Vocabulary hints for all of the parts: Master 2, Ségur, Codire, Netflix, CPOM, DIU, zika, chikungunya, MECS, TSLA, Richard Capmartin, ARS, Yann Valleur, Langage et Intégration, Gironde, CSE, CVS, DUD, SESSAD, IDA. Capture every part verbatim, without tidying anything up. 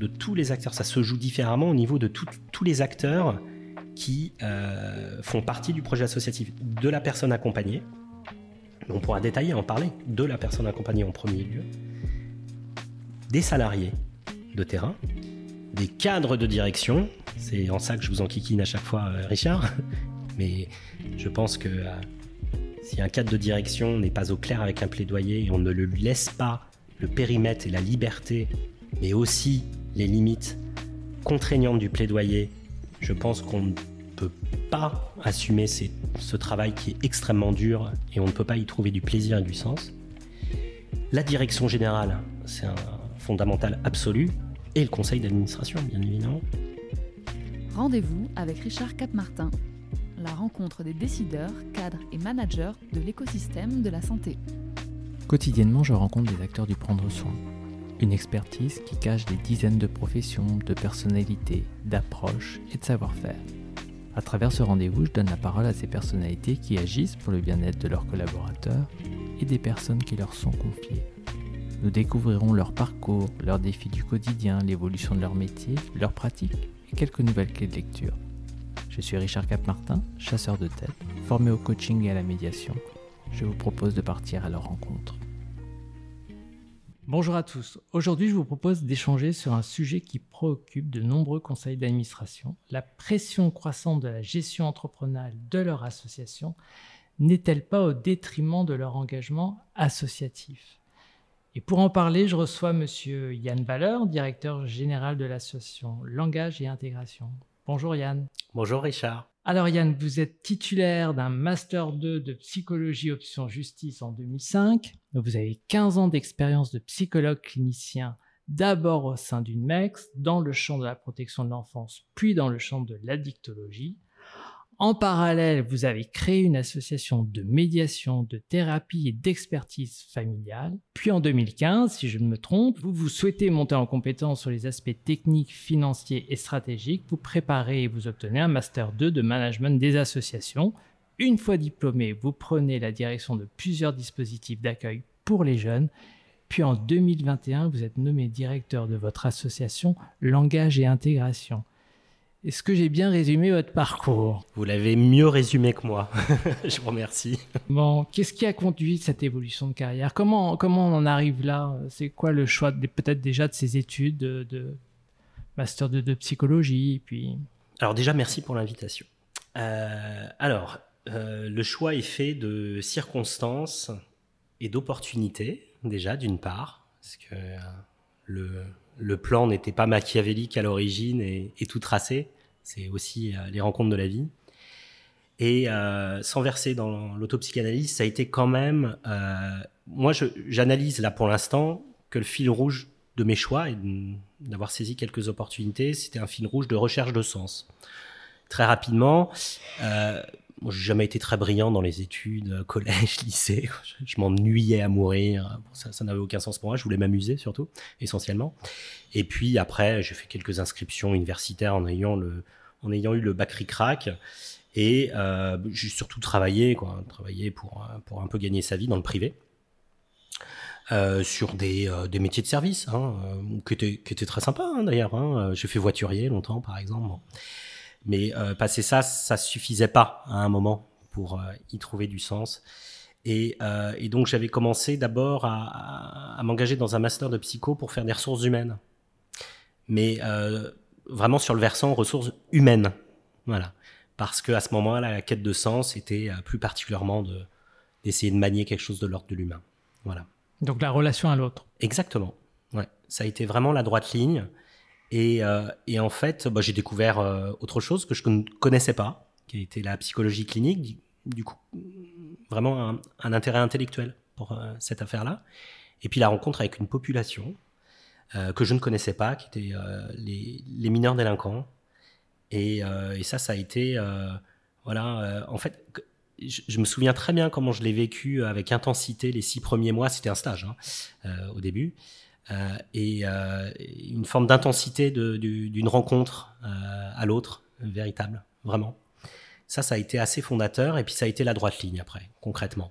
de tous les acteurs. Ça se joue différemment au niveau de tout, tous les acteurs qui euh, font partie du projet associatif, de la personne accompagnée. On pourra détailler, en parler, de la personne accompagnée en premier lieu, des salariés de terrain, des cadres de direction. C'est en ça que je vous enquiquine à chaque fois, Richard. Mais je pense que euh, si un cadre de direction n'est pas au clair avec un plaidoyer et on ne lui laisse pas le périmètre et la liberté, mais aussi les limites contraignantes du plaidoyer, je pense qu'on ne peut pas assumer ces, ce travail qui est extrêmement dur et on ne peut pas y trouver du plaisir et du sens. La direction générale, c'est un fondamental absolu, et le conseil d'administration, bien évidemment. Rendez-vous avec Richard Capmartin, la rencontre des décideurs, cadres et managers de l'écosystème de la santé. Quotidiennement, je rencontre des acteurs du prendre soin. Une expertise qui cache des dizaines de professions, de personnalités, d'approches et de savoir-faire. À travers ce rendez-vous, je donne la parole à ces personnalités qui agissent pour le bien-être de leurs collaborateurs et des personnes qui leur sont confiées. Nous découvrirons leur parcours, leurs défis du quotidien, l'évolution de leur métier, leurs pratiques et quelques nouvelles clés de lecture. Je suis Richard Capmartin, chasseur de tête, formé au coaching et à la médiation. Je vous propose de partir à leur rencontre. Bonjour à tous. Aujourd'hui, je vous propose d'échanger sur un sujet qui préoccupe de nombreux conseils d'administration. La pression croissante de la gestion entrepreneuriale de leur association n'est-elle pas au détriment de leur engagement associatif ? Et pour en parler, je reçois Monsieur Yann Valleur, directeur général de l'association Langage et Intégration. Bonjour Yann. Bonjour Richard. Alors Yann, vous êtes titulaire d'un Master deux de psychologie option justice en deux mille cinq. Vous avez quinze ans d'expérience de psychologue clinicien, d'abord au sein d'une M E C S, dans le champ de la protection de l'enfance, puis dans le champ de l'addictologie. En parallèle, vous avez créé une association de médiation, de thérapie et d'expertise familiale. Puis en deux mille quinze, si je ne me trompe, vous vous souhaitez monter en compétence sur les aspects techniques, financiers et stratégiques. Vous préparez et vous obtenez un Master deux de management des associations. Une fois diplômé, vous prenez la direction de plusieurs dispositifs d'accueil pour les jeunes. Puis en deux mille vingt et un, vous êtes nommé directeur de votre association Langage et Intégration. Est-ce que j'ai bien résumé votre parcours ? Vous l'avez mieux résumé que moi. Je vous remercie. Bon, qu'est-ce qui a conduit cette évolution de carrière ? Comment, comment on en arrive là ? C'est quoi le choix de, peut-être déjà de ces études de, de Master deux de psychologie puis... Alors déjà, merci pour l'invitation. Euh, alors, euh, le choix est fait de circonstances et d'opportunités, déjà, d'une part, parce que euh, le... Le plan n'était pas machiavélique à l'origine et, et tout tracé. C'est aussi euh, les rencontres de la vie. Et euh, sans verser dans l'autopsychanalyse, ça a été quand même... Euh, moi, je, j'analyse là pour l'instant que le fil rouge de mes choix et de, d'avoir saisi quelques opportunités, c'était un fil rouge de recherche de sens. Très rapidement, euh, bon, je n'ai jamais été très brillant dans les études, collège, lycée. Je, je m'ennuyais à mourir. Bon, ça, ça n'avait aucun sens pour moi. Je voulais m'amuser surtout, essentiellement. Et puis après, j'ai fait quelques inscriptions universitaires en ayant, le, en ayant eu le bac ric-rac. Et euh, j'ai surtout travaillé, quoi, travaillé pour, pour un peu gagner sa vie dans le privé. Euh, sur des, euh, des métiers de service, hein, euh, qui, étaient, qui étaient très sympas hein, d'ailleurs. Hein. J'ai fait voiturier longtemps, par exemple. Bon. Mais euh, passer ça, ça suffisait pas à un moment pour euh, y trouver du sens. Et, euh, et donc, j'avais commencé d'abord à, à, à m'engager dans un master de psycho pour faire des ressources humaines. Mais euh, vraiment sur le versant ressources humaines. Voilà. Parce qu'à ce moment-là, la quête de sens était euh, plus particulièrement de, d'essayer de manier quelque chose de l'ordre de l'humain. Voilà. Donc, la relation à l'autre. Exactement. Ouais. Ça a été vraiment la droite ligne. Et, euh, et en fait, bah, j'ai découvert euh, autre chose que je ne connaissais pas, qui était la psychologie clinique, du, du coup, vraiment un, un intérêt intellectuel pour euh, cette affaire-là. Et puis la rencontre avec une population euh, que je ne connaissais pas, qui étaient euh, les, les mineurs délinquants. Et, euh, et ça, ça a été... Euh, voilà, euh, en fait, je, je me souviens très bien comment je l'ai vécu avec intensité les six premiers mois. C'était un stage hein, euh, au début. Euh, et euh, une forme d'intensité de, de, d'une rencontre euh, à l'autre, véritable, vraiment. Ça, ça a été assez fondateur et puis ça a été la droite ligne après, concrètement.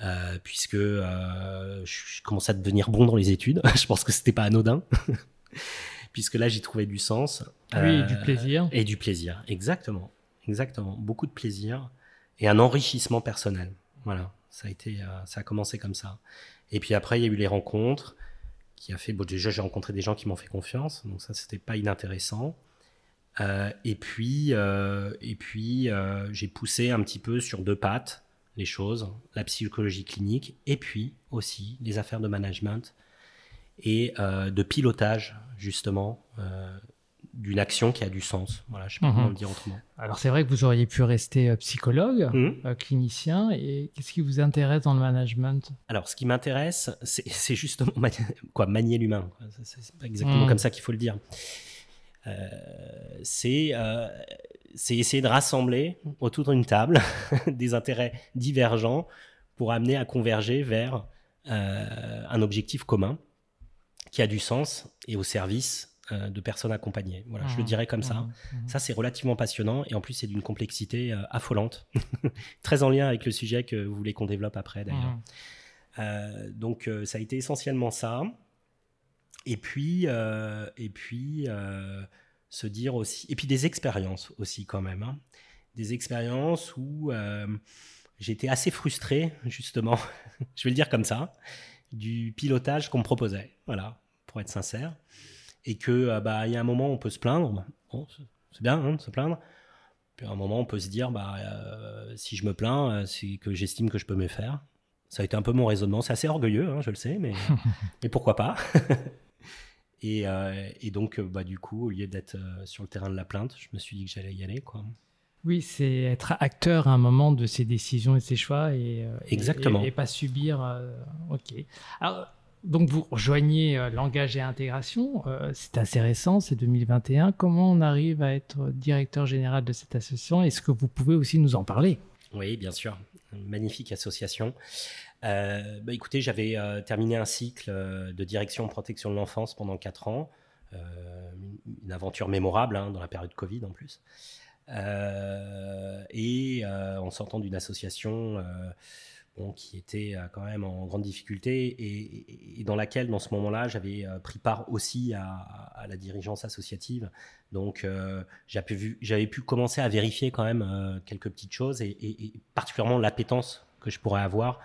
Euh, puisque euh, je, je commençais à devenir bon dans les études, je pense que c'était pas anodin. puisque là, j'y trouvais du sens. Oui, euh, et du plaisir. Et du plaisir, exactement. Exactement, beaucoup de plaisir et un enrichissement personnel. Voilà, ça a, été, euh, ça a commencé comme ça. Et puis après, il y a eu les rencontres qui a fait... Bon, déjà, j'ai rencontré des gens qui m'ont fait confiance, donc ça, c'était pas inintéressant. Euh, et puis, euh, et puis euh, j'ai poussé un petit peu sur deux pattes les choses, la psychologie clinique et puis aussi les affaires de management et euh, de pilotage, justement, euh, d'une action qui a du sens. Voilà, je ne sais pas mmh. comment le dire autrement. Alors, c'est vrai que vous auriez pu rester psychologue, mmh. euh, clinicien. Et qu'est-ce qui vous intéresse dans le management ? Alors, ce qui m'intéresse, c'est, c'est justement mani- quoi, manier l'humain. Ce n'est pas exactement mmh. comme ça qu'il faut le dire. Euh, c'est, euh, c'est essayer de rassembler autour d'une table des intérêts divergents pour amener à converger vers euh, un objectif commun qui a du sens et au service euh, de personnes accompagnées. Voilà, mmh, je le dirais comme mmh, ça. Mmh. Ça, c'est relativement passionnant et en plus, c'est d'une complexité euh, affolante, très en lien avec le sujet que vous voulez qu'on développe après, d'ailleurs. Mmh. Euh, donc, euh, ça a été essentiellement ça. Et puis, euh, et puis euh, se dire aussi... Et puis des expériences aussi quand même. Hein. Des expériences où euh, j'étais assez frustré, justement, je vais le dire comme ça, du pilotage qu'on me proposait, voilà, pour être sincère. Et qu'il euh, bah, y a un moment où on peut se plaindre. Bon, c'est bien hein, de se plaindre. Puis à un moment, on peut se dire, bah, euh, si je me plains, c'est que j'estime que je peux mieux faire. Ça a été un peu mon raisonnement. C'est assez orgueilleux, hein, je le sais, mais, mais pourquoi pas. Et, euh, et donc, bah, du coup, au lieu d'être euh, sur le terrain de la plainte, je me suis dit que j'allais y aller, quoi. Oui, c'est être acteur à un moment de ses décisions et de ses choix et, euh, Exactement. et, et pas subir. Euh, ok. Alors, donc, vous rejoignez euh, Langage et Intégration. Euh, c'est assez récent, c'est deux mille vingt et un. Comment on arrive à être directeur général de cette association ? Est-ce que vous pouvez aussi nous en parler ? Oui, bien sûr. Une magnifique association. Euh, bah, écoutez, j'avais euh, terminé un cycle euh, de direction protection de l'enfance pendant quatre ans. Euh, une aventure mémorable hein, dans la période Covid en plus. Euh, et euh, en sortant d'une association euh, bon, qui était euh, quand même en grande difficulté et, et, et dans laquelle, dans ce moment-là, j'avais euh, pris part aussi à, à la dirigeance associative. Donc, euh, j'avais, vu, j'avais pu commencer à vérifier quand même euh, quelques petites choses et, et, et particulièrement l'appétence que je pourrais avoir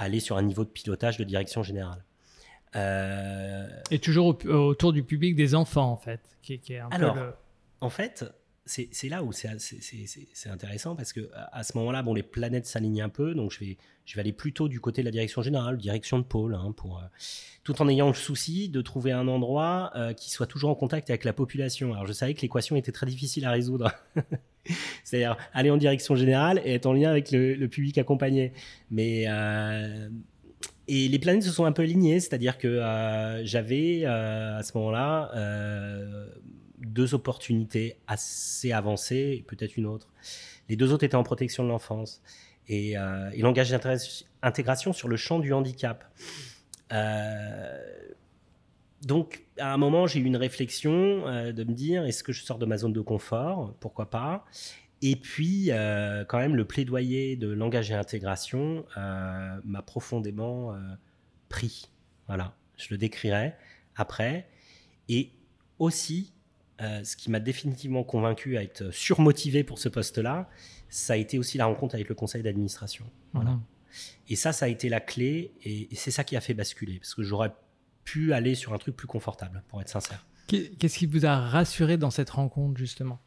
à aller sur un niveau de pilotage de direction générale. Euh... Et toujours au, autour du public des enfants, en fait, qui, qui est un Alors, peu le... en fait... C'est, c'est là où c'est, c'est, c'est, c'est intéressant parce que à ce moment-là, bon, les planètes s'alignent un peu, donc je vais, je vais aller plutôt du côté de la direction générale, direction de pôle, hein, pour, euh, tout en ayant le souci de trouver un endroit euh, qui soit toujours en contact avec la population. Alors je savais que l'équation était très difficile à résoudre, c'est-à-dire aller en direction générale et être en lien avec le, le public accompagné. Mais euh, et les planètes se sont un peu alignées, c'est-à-dire que euh, j'avais euh, à ce moment-là. Euh, deux opportunités assez avancées, peut-être une autre. Les deux autres étaient en protection de l'enfance et, euh, et Langage d'intégration sur le champ du handicap. Euh, donc, à un moment, j'ai eu une réflexion euh, de me dire, est-ce que je sors de ma zone de confort ? Pourquoi pas ? Et puis, euh, quand même, le plaidoyer de Langage et Intégration euh, m'a profondément euh, pris. Voilà, je le décrirai après. Et aussi... Euh, ce qui m'a définitivement convaincu à être surmotivé pour ce poste-là, ça a été aussi la rencontre avec le conseil d'administration. Voilà. Mmh. Et ça, ça a été la clé et, et c'est ça qui a fait basculer parce que j'aurais pu aller sur un truc plus confortable, pour être sincère. Qu'est-ce qui vous a rassuré dans cette rencontre, justement ?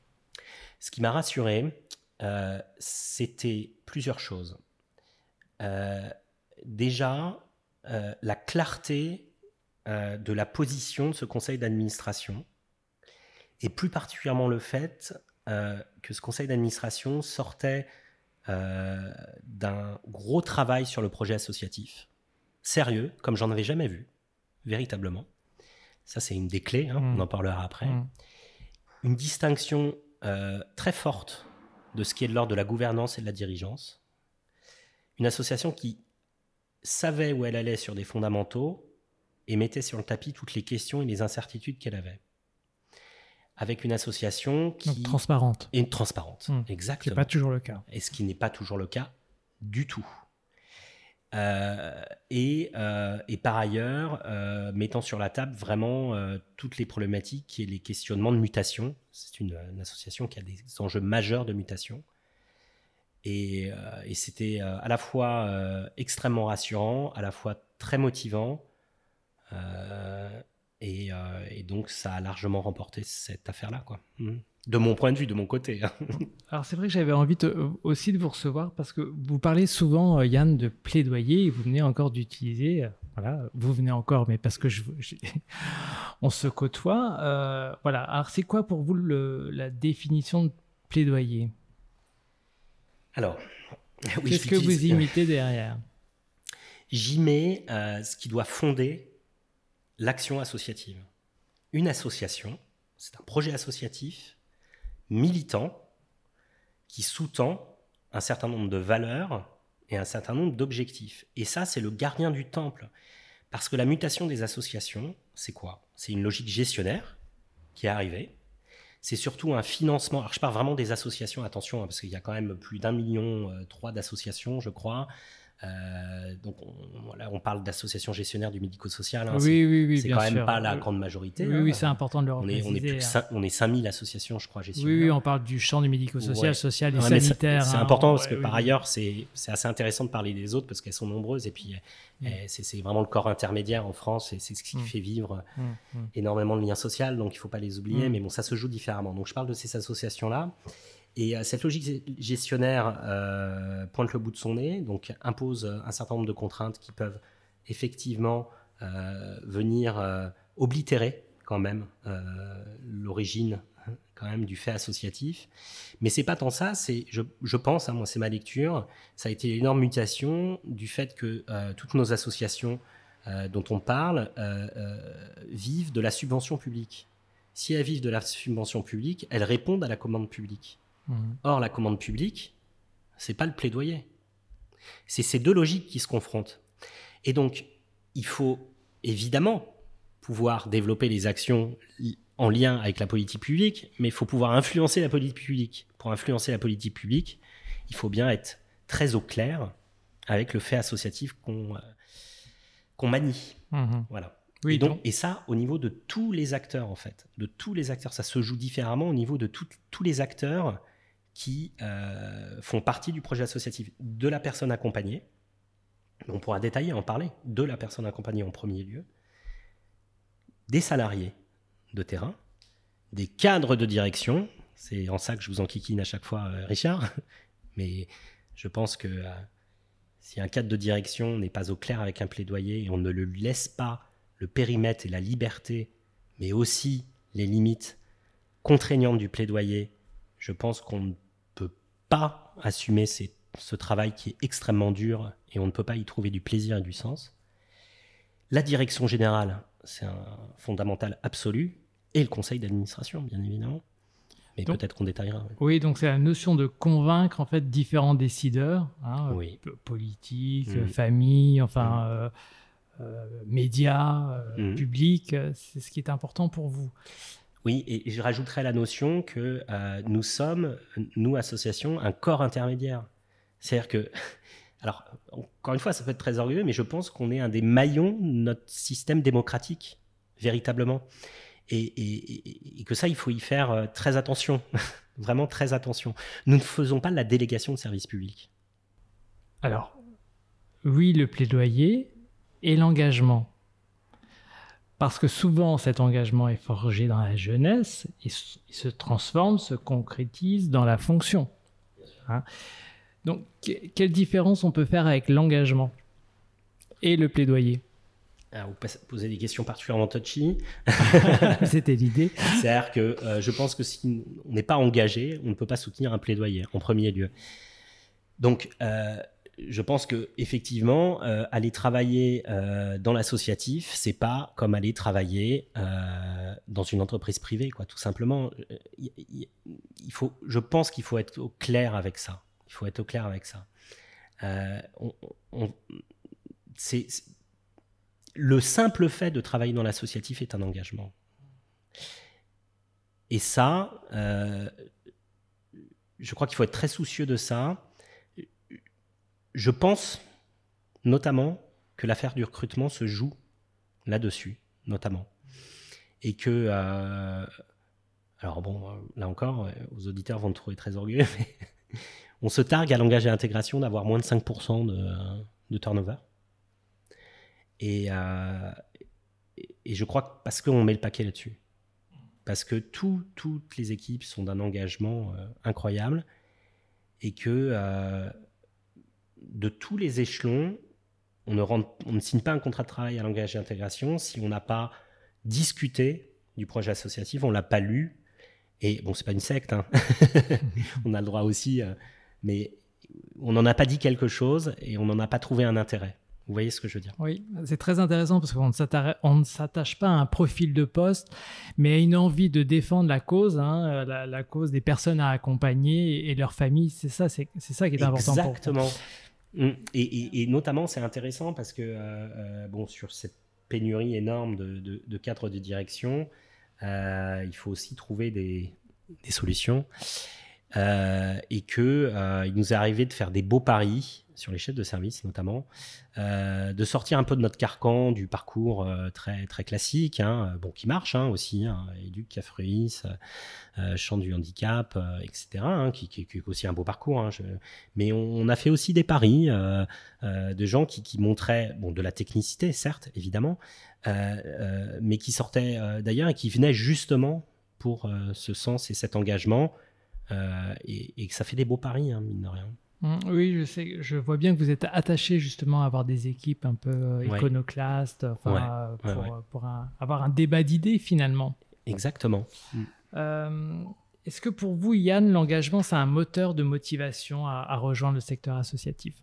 Ce qui m'a rassuré, euh, c'était plusieurs choses. Euh, déjà, euh, la clarté euh, de la position de ce conseil d'administration. Et plus particulièrement le fait euh, que ce conseil d'administration sortait euh, d'un gros travail sur le projet associatif. Sérieux, comme j'en avais jamais vu, véritablement. Ça, c'est une des clés, hein, mmh. on en parlera après. Mmh. Une distinction euh, très forte de ce qui est de l'ordre de la gouvernance et de la dirigeance. Une association qui savait où elle allait sur des fondamentaux et mettait sur le tapis toutes les questions et les incertitudes qu'elle avait. Avec une association qui... Donc, transparente. Et transparente, mmh. exactement. Ce qui n'est pas toujours le cas. Et ce qui n'est pas toujours le cas du tout. Euh, et, euh, et par ailleurs, euh, mettant sur la table vraiment euh, toutes les problématiques et les questionnements de mutation. C'est une, une association qui a des enjeux majeurs de mutation. Et, euh, et c'était euh, à la fois euh, extrêmement rassurant, à la fois très motivant. Euh, et, euh, et donc, ça a largement remporté cette affaire-là, quoi. Mmh. De mon point de vue, de mon côté. Alors, c'est vrai que j'avais envie de, aussi de vous recevoir parce que vous parlez souvent, Yann, de plaidoyer et vous venez encore d'utiliser... Voilà, vous venez encore, mais parce que je, je, on se côtoie. Euh, voilà. Alors, c'est quoi pour vous le, la définition de plaidoyer ? Alors... Oui, qu'est-ce que vous y mettez derrière ? J'y mets euh, ce qui doit fonder l'action associative. Une association, c'est un projet associatif militant qui sous-tend un certain nombre de valeurs et un certain nombre d'objectifs. Et ça, c'est le gardien du temple. Parce que la mutation des associations, c'est quoi ? C'est une logique gestionnaire qui est arrivée. C'est surtout un financement. Alors, je parle vraiment des associations, attention, hein, parce qu'il y a quand même plus d'un million euh, trois d'associations, je crois. Euh, donc, on, voilà, on parle d'associations gestionnaires du médico-social. Hein, oui, c'est, oui, oui, c'est bien quand sûr. Même pas la grande majorité. Oui, hein, oui, c'est important de le repréciser. On est, on est plus de cinq, on est cinq mille associations, je crois, gestionnaires. Oui, oui, on parle du champ du médico-social, ouais. social et ouais, sanitaire. C'est, c'est hein, important ouais, parce que ouais, par oui. ailleurs, c'est, c'est assez intéressant de parler des autres parce qu'elles sont nombreuses et puis mmh. eh, c'est, c'est vraiment le corps intermédiaire en France et c'est ce qui mmh. fait vivre mmh. énormément de liens sociaux. Donc, il ne faut pas les oublier, mmh. mais bon, ça se joue différemment. Donc, je parle de ces associations-là. Et euh, cette logique gestionnaire euh, pointe le bout de son nez, donc impose euh, un certain nombre de contraintes qui peuvent effectivement euh, venir euh, oblitérer quand même euh, l'origine hein, quand même du fait associatif. Mais c'est pas tant ça, c'est, je, je pense, hein, moi c'est ma lecture, ça a été l'énorme mutation du fait que euh, toutes nos associations euh, dont on parle euh, euh, vivent de la subvention publique. Si elles vivent de la subvention publique, elles répondent à la commande publique. Or, la commande publique, ce n'est pas le plaidoyer. C'est ces deux logiques qui se confrontent. Et donc, il faut évidemment pouvoir développer les actions li- en lien avec la politique publique, mais il faut pouvoir influencer la politique publique. Pour influencer la politique publique, il faut bien être très au clair avec le fait associatif qu'on, euh, qu'on manie. Mmh. Voilà. Oui, et, donc, donc. et ça, au niveau de tous les acteurs, en fait. De tous les acteurs. Ça se joue différemment au niveau de tout, tous les acteurs qui euh, font partie du projet associatif, de la personne accompagnée, on pourra détailler, en parler, de la personne accompagnée en premier lieu, des salariés de terrain, des cadres de direction, c'est en ça que je vous enquiquine à chaque fois, Richard, mais je pense que euh, si un cadre de direction n'est pas au clair avec un plaidoyer et on ne le laisse pas le périmètre et la liberté, mais aussi les limites contraignantes du plaidoyer, je pense qu'on ne peut pas assumer ces, ce travail qui est extrêmement dur et on ne peut pas y trouver du plaisir et du sens. La direction générale, c'est un fondamental absolu, et le conseil d'administration, bien évidemment. Mais donc, peut-être qu'on détaillera. Oui. oui, donc c'est la notion de convaincre en fait différents décideurs, hein, oui. euh, politique, mmh. famille, enfin... Mmh. Euh, Euh, médias, euh, mmh. public, euh, c'est ce qui est important pour vous. Oui, et je rajouterais la notion que euh, nous sommes, nous, associations, un corps intermédiaire. C'est-à-dire que, alors, encore une fois, ça peut être très orgueilleux, mais je pense qu'on est un des maillons de notre système démocratique, véritablement. Et, et, et, et que ça, il faut y faire très attention, vraiment très attention. Nous ne faisons pas de la délégation de service public. Alors, oui, le plaidoyer... et l'engagement. Parce que souvent, cet engagement est forgé dans la jeunesse, et se transforme, se concrétise dans la fonction. Hein ? Donc, quelle différence on peut faire avec l'engagement et le plaidoyer ? Alors, vous posez des questions particulièrement touchy. C'était l'idée. C'est-à-dire que euh, je pense que si on n'est pas engagé, on ne peut pas soutenir un plaidoyer, en premier lieu. Donc, euh, je pense qu'effectivement, euh, aller travailler euh, dans l'associatif, ce n'est pas comme aller travailler euh, dans une entreprise privée, quoi, tout simplement. Il, il faut, je pense qu'il faut être au clair avec ça. Il faut être au clair avec ça. Euh, on, on, c'est, c'est, le simple fait de travailler dans l'associatif est un engagement. Et ça, euh, je crois qu'il faut être très soucieux de ça. Je pense notamment que l'affaire du recrutement se joue là-dessus, notamment. Et que... Euh, alors bon, là encore, aux auditeurs vont te trouver très orgueilleux, mais on se targue à Langage et Intégration d'avoir moins de cinq pour cent de, de turnover. Et, euh, et je crois que parce qu'on met le paquet là-dessus. Parce que tout, toutes les équipes sont d'un engagement euh, incroyable et que euh, de tous les échelons, on ne, rentre, on ne signe pas un contrat de travail à Langage et Intégration si on n'a pas discuté du projet associatif, on ne l'a pas lu. Et bon, ce n'est pas une secte, hein. On a le droit aussi, euh, mais on n'en a pas dit quelque chose et on n'en a pas trouvé un intérêt. Vous voyez ce que je veux dire? Oui, c'est très intéressant parce qu'on ne, ne s'attache pas à un profil de poste, mais à une envie de défendre la cause, hein, la, la cause des personnes à accompagner et, et leur famille. C'est ça, c'est, c'est ça qui est important. Exactement. Pour et, et, et notamment, c'est intéressant parce que euh, bon, sur cette pénurie énorme de, de, de cadres de direction, euh, il faut aussi trouver des, des solutions euh, et qu'il euh, nous est arrivé de faire des beaux paris sur les chefs de service notamment, euh, de sortir un peu de notre carcan du parcours euh, très, très classique, hein, bon, qui marche hein, aussi, hein, Éduc, Cafruis, euh, Champ du Handicap, euh, et cetera, hein, qui, qui, qui est aussi un beau parcours. Hein, je... Mais on, on a fait aussi des paris euh, euh, de gens qui, qui montraient bon, de la technicité, certes, évidemment, euh, euh, mais qui sortaient euh, d'ailleurs et qui venaient justement pour euh, ce sens et cet engagement, euh, et que ça fait des beaux paris, hein, mine de rien. Oui, je sais, je vois bien que vous êtes attaché justement à avoir des équipes un peu iconoclastes, ouais. Enfin, ouais, pour, ouais, ouais. pour un, avoir un débat d'idées finalement. Exactement. Euh, est-ce que pour vous, Yann, l'engagement, c'est un moteur de motivation à, à rejoindre le secteur associatif?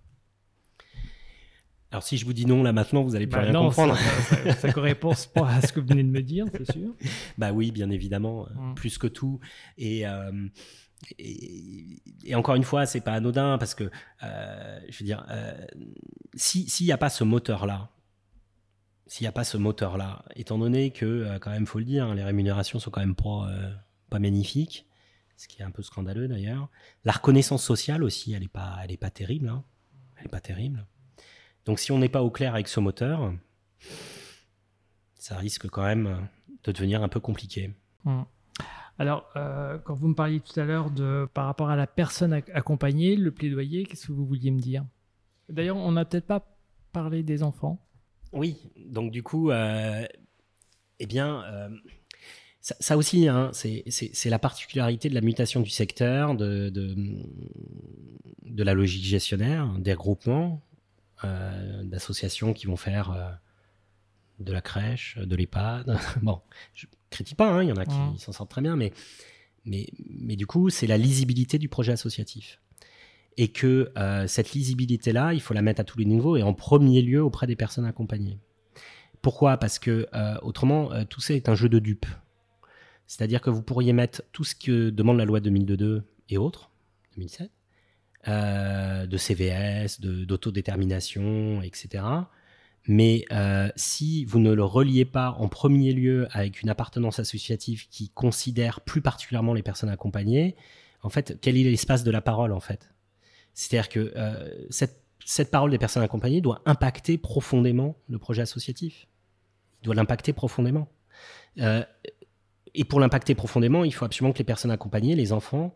Alors, si je vous dis non, là, maintenant, vous n'allez plus bah rien non, comprendre. Ça, ça, ça correspond pas à ce que vous venez de me dire, c'est sûr. Bah oui, bien évidemment, hum. plus que tout. Et... Euh, Et, et encore une fois, c'est pas anodin parce que, euh, je veux dire, euh, si s'il n'y a pas ce moteur-là, s'il n'y a pas ce moteur-là, étant donné que, quand même, faut le dire, les rémunérations sont quand même pas euh, pas magnifiques, ce qui est un peu scandaleux d'ailleurs. La reconnaissance sociale aussi, elle est pas, elle est pas terrible, hein. Elle est pas terrible. Donc, si on n'est pas au clair avec ce moteur, ça risque quand même de devenir un peu compliqué. Mmh. Alors, euh, quand vous me parliez tout à l'heure de, par rapport à la personne accompagnée, le plaidoyer, qu'est-ce que vous vouliez me dire? D'ailleurs, on n'a peut-être pas parlé des enfants. Oui, donc du coup, euh, eh bien, euh, ça, ça aussi, hein, c'est, c'est, c'est la particularité de la mutation du secteur, de, de, de la logique gestionnaire, des regroupements, euh, d'associations qui vont faire... Euh, de la crèche, de l'EHPAD. Bon, je critique pas, hein, il y en a qui ouais. s'en sortent très bien, mais, mais, mais du coup, c'est la lisibilité du projet associatif. Et que euh, cette lisibilité-là, il faut la mettre à tous les niveaux et en premier lieu auprès des personnes accompagnées. Pourquoi ? Parce que euh, autrement, euh, tout ça est un jeu de dupes. C'est-à-dire que vous pourriez mettre tout ce que demande la loi deux mille deux et autres, deux mille sept, euh, de C V S, de, d'autodétermination, et cetera, mais euh, si vous ne le reliez pas en premier lieu avec une appartenance associative qui considère plus particulièrement les personnes accompagnées, en fait, quel est l'espace de la parole, en fait ? C'est-à-dire que euh, cette, cette parole des personnes accompagnées doit impacter profondément le projet associatif. Il doit l'impacter profondément. Euh, et pour l'impacter profondément, il faut absolument que les personnes accompagnées, les enfants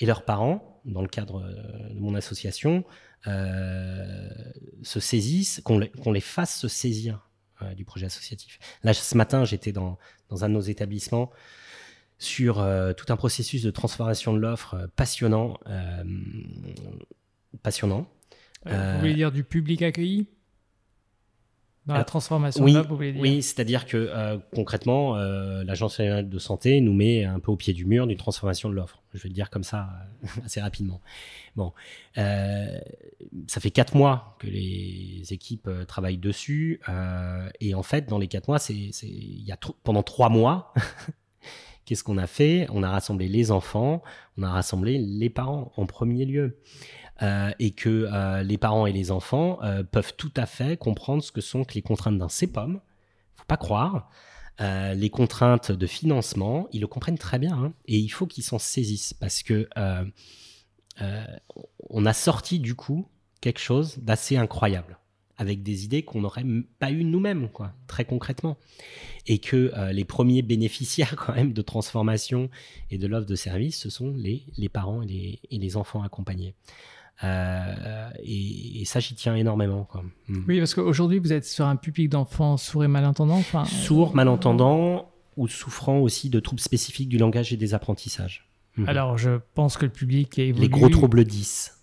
et leurs parents, dans le cadre de mon association, Euh, se saisissent, qu'on, le, qu'on les fasse se saisir euh, du projet associatif. Là, ce matin, j'étais dans, dans un de nos établissements sur euh, tout un processus de transformation de l'offre euh, passionnant. Euh, passionnant. Euh, vous voulez dire du public accueilli ? Dans euh, la transformation oui, de l'offre, vous voulez dire ? Oui, c'est-à-dire que euh, concrètement, euh, l'Agence nationale de santé nous met un peu au pied du mur d'une transformation de l'offre. Je vais le dire comme ça assez rapidement. Bon, euh, ça fait quatre mois que les équipes euh, travaillent dessus euh, et en fait, dans les quatre mois, c'est, c'est, il y a tr- pendant trois mois, qu'est-ce qu'on a fait ? On a rassemblé les enfants, on a rassemblé les parents en premier lieu euh, et que euh, les parents et les enfants euh, peuvent tout à fait comprendre ce que sont que les contraintes d'un C P O M. Faut pas croire. Euh, les contraintes de financement, ils le comprennent très bien hein, et il faut qu'ils s'en saisissent parce que euh, euh, on a sorti du coup quelque chose d'assez incroyable. avec des idées qu'on n'aurait pas eues nous-mêmes, quoi, très concrètement. Et que euh, les premiers bénéficiaires quand même de transformation et de l'offre de service, ce sont les, les parents et les, et les enfants accompagnés. Euh, et, et ça, j'y tiens énormément, quoi. Mm. Oui, parce qu'aujourd'hui, vous êtes sur un public d'enfants sourds et malentendants. Enfin, sourds, euh... malentendants ou souffrant aussi de troubles spécifiques du langage et des apprentissages. Mm. Alors, je pense que le public est évolué. Les gros troubles dix.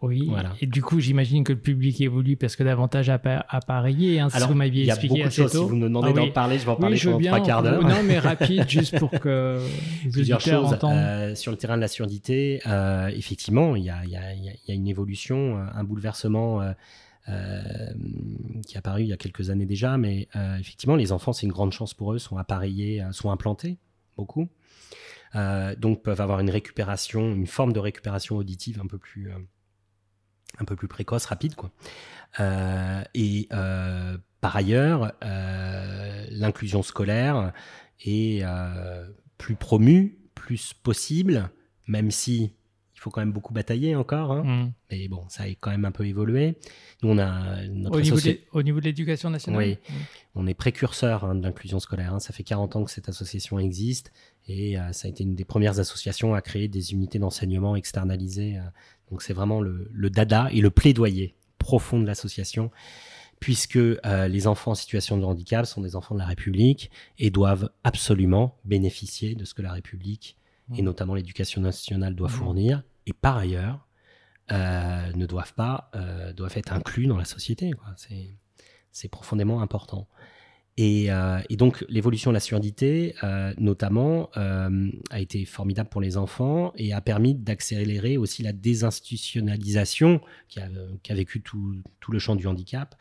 Oui, voilà. Et du coup, j'imagine que le public évolue parce que davantage à appareillé, hein, si vous m'aviez expliqué assez tôt. Il y a beaucoup de choses, si vous me demandez ah, d'en oui. parler, je vais en parler oui, pendant trois quarts d'heure. Non, mais rapide, juste pour que les auditeurs entendent. Euh, sur le terrain de la surdité, euh, effectivement, il y, y, y, y a une évolution, un bouleversement euh, euh, qui est apparu il y a quelques années déjà, mais euh, effectivement, les enfants, c'est une grande chance pour eux, sont appareillés, sont implantés, beaucoup. Euh, donc, peuvent avoir une récupération, une forme de récupération auditive un peu plus... Euh, un peu plus précoce, rapide, quoi. Euh, et euh, par ailleurs, euh, l'inclusion scolaire est euh, plus promue, plus possible, même si il faut quand même beaucoup batailler encore, hein. Mm. Mais bon, ça a quand même un peu évolué. Nous, on a notre au, niveau associ... de, au niveau de l'éducation nationale. Oui, mm. On est précurseur, hein, de l'inclusion scolaire, hein. Ça fait quarante ans que cette association existe et euh, ça a été une des premières associations à créer des unités d'enseignement externalisées. Euh, Donc, c'est vraiment le, le dada et le plaidoyer profond de l'association, puisque euh, les enfants en situation de handicap sont des enfants de la République et doivent absolument bénéficier de ce que la République, mmh. et notamment l'éducation nationale, doit mmh. fournir. Et par ailleurs, euh, ne doivent pas, euh, doivent être inclus dans la société, quoi. C'est, c'est profondément important. Et, euh, et donc, l'évolution de la surdité, euh, notamment, euh, a été formidable pour les enfants et a permis d'accélérer aussi la désinstitutionnalisation qui a, qui a vécu tout, tout le champ du handicap.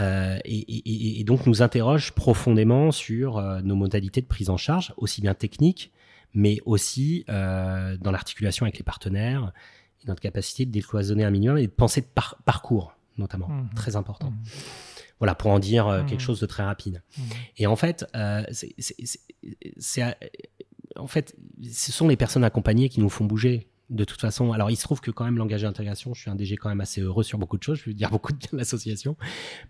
Euh, et, et, et donc, nous interroge profondément sur euh, nos modalités de prise en charge, aussi bien techniques, mais aussi euh, dans l'articulation avec les partenaires et notre capacité de décloisonner un minimum et de penser de par- parcours, notamment, mmh. très important. Mmh. Voilà, pour en dire euh, mmh. quelque chose de très rapide. Mmh. Et en fait, euh, c'est, c'est, c'est, c'est, en fait, ce sont les personnes accompagnées qui nous font bouger, de toute façon. Alors, il se trouve que quand même, Langage et Intégration, je suis un D G quand même assez heureux sur beaucoup de choses, je veux dire beaucoup de bien de l'association,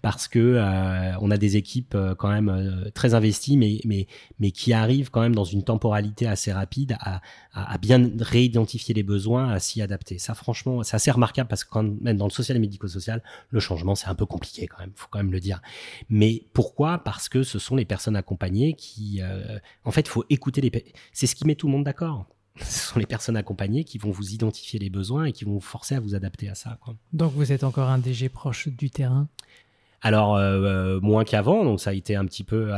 parce que euh, on a des équipes euh, quand même euh, très investies, mais, mais, mais qui arrivent quand même dans une temporalité assez rapide à, à, à bien réidentifier les besoins, à s'y adapter. Ça, franchement, c'est assez remarquable, parce que quand même dans le social et médico-social, le changement, c'est un peu compliqué quand même, il faut quand même le dire. Mais pourquoi ? Parce que ce sont les personnes accompagnées qui... Euh, en fait, il faut écouter les... C'est ce qui met tout le monde d'accord. Ce sont les personnes accompagnées qui vont vous identifier les besoins et qui vont vous forcer à vous adapter à ça, quoi. Donc, vous êtes encore un D G proche du terrain ? Alors, euh, moins qu'avant, donc ça a été un petit peu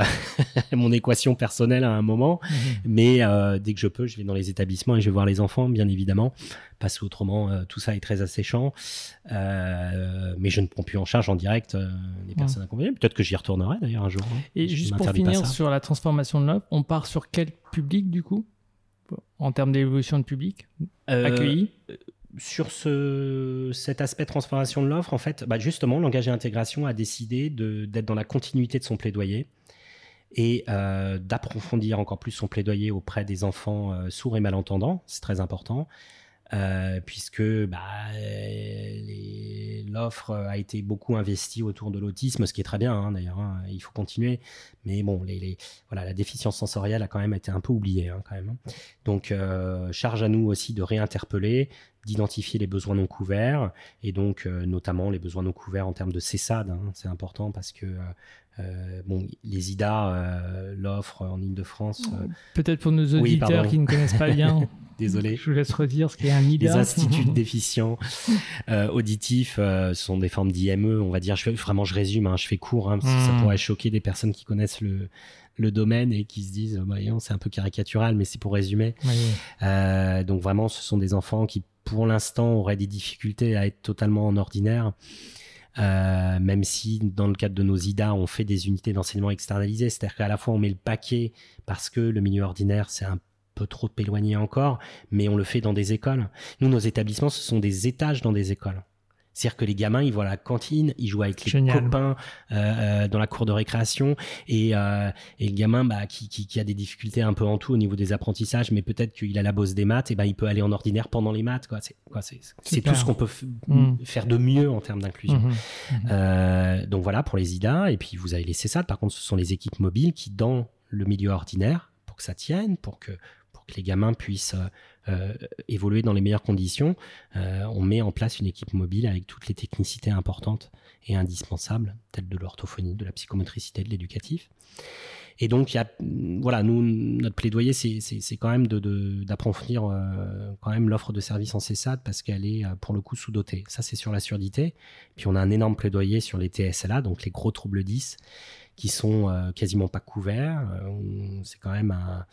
mon équation personnelle à un moment. Mmh. Mais euh, dès que je peux, je vais dans les établissements et je vais voir les enfants, bien évidemment, parce qu'autrement, euh, tout ça est très asséchant. Euh, mais je ne prends plus en charge en direct euh, les personnes ouais. accompagnées. Peut-être que j'y retournerai d'ailleurs un jour. Hein. Et je juste pour finir sur la transformation de l'offre, on part sur quel public du coup ? En termes d'évolution de public euh, accueilli sur ce, cet aspect transformation de l'offre, en fait, bah justement, Langage et Intégration a décidé de, d'être dans la continuité de son plaidoyer et euh, d'approfondir encore plus son plaidoyer auprès des enfants euh, sourds et malentendants. C'est très important, euh, puisque bah, les, l'offre a été beaucoup investie autour de l'autisme, ce qui est très bien, hein, d'ailleurs, hein, il faut continuer. Mais bon, les, les, voilà, la déficience sensorielle a quand même été un peu oubliée, hein, quand même. Donc, euh, charge à nous aussi de réinterpeller, d'identifier les besoins non couverts, et donc euh, notamment les besoins non couverts en termes de SESSAD, hein, c'est important parce que euh, bon, les I D A, euh, l'offre en Ile-de-France... Euh... Peut-être pour nos auditeurs oui, qui ne connaissent pas bien... Désolé. Je vous laisse redire ce qu'est un I D A. Les instituts de déficients euh, auditifs euh, sont des formes d'I M E, on va dire. Je, vraiment, je résume, hein, je fais court, hein, parce que mmh. ça pourrait choquer des personnes qui connaissent le... le domaine et qui se disent bah, non, c'est un peu caricatural, mais c'est pour résumer. Oui. Euh, donc vraiment, ce sont des enfants qui, pour l'instant, auraient des difficultés à être totalement en ordinaire, euh, même si dans le cadre de nos I D A, on fait des unités d'enseignement externalisées, c'est-à-dire qu'à la fois, on met le paquet parce que le milieu ordinaire, c'est un peu trop éloigné encore, mais on le fait dans des écoles. Nous, nos établissements, ce sont des étages dans des écoles. C'est-à-dire que les gamins, ils vont à la cantine, ils jouent avec les Génial. copains euh, dans la cour de récréation, et, euh, et le gamin bah, qui, qui, qui a des difficultés un peu en tout au niveau des apprentissages, mais peut-être qu'il a la bosse des maths, et ben bah, il peut aller en ordinaire pendant les maths. Quoi. C'est, quoi, c'est, c'est, c'est tout ce qu'on peut f- mmh. faire de mieux en termes d'inclusion. Mmh. Mmh. Euh, donc voilà pour les I D A, et puis vous avez les SESSAD. Par contre, ce sont les équipes mobiles qui, dans le milieu ordinaire, pour que ça tienne, pour que, pour que les gamins puissent... Euh, Euh, évoluer dans les meilleures conditions, euh, on met en place une équipe mobile avec toutes les technicités importantes et indispensables, telles de l'orthophonie, de la psychomotricité, de l'éducatif. Et donc, y a, voilà, nous, notre plaidoyer, c'est, c'est, c'est quand même de, de, d'approfondir euh, quand même l'offre de services en SESSAD parce qu'elle est, pour le coup, sous-dotée. Ça, c'est sur la surdité. Puis, on a un énorme plaidoyer sur les T S L A, donc les gros troubles dys, qui sont euh, quasiment pas couverts. Euh, c'est quand même un...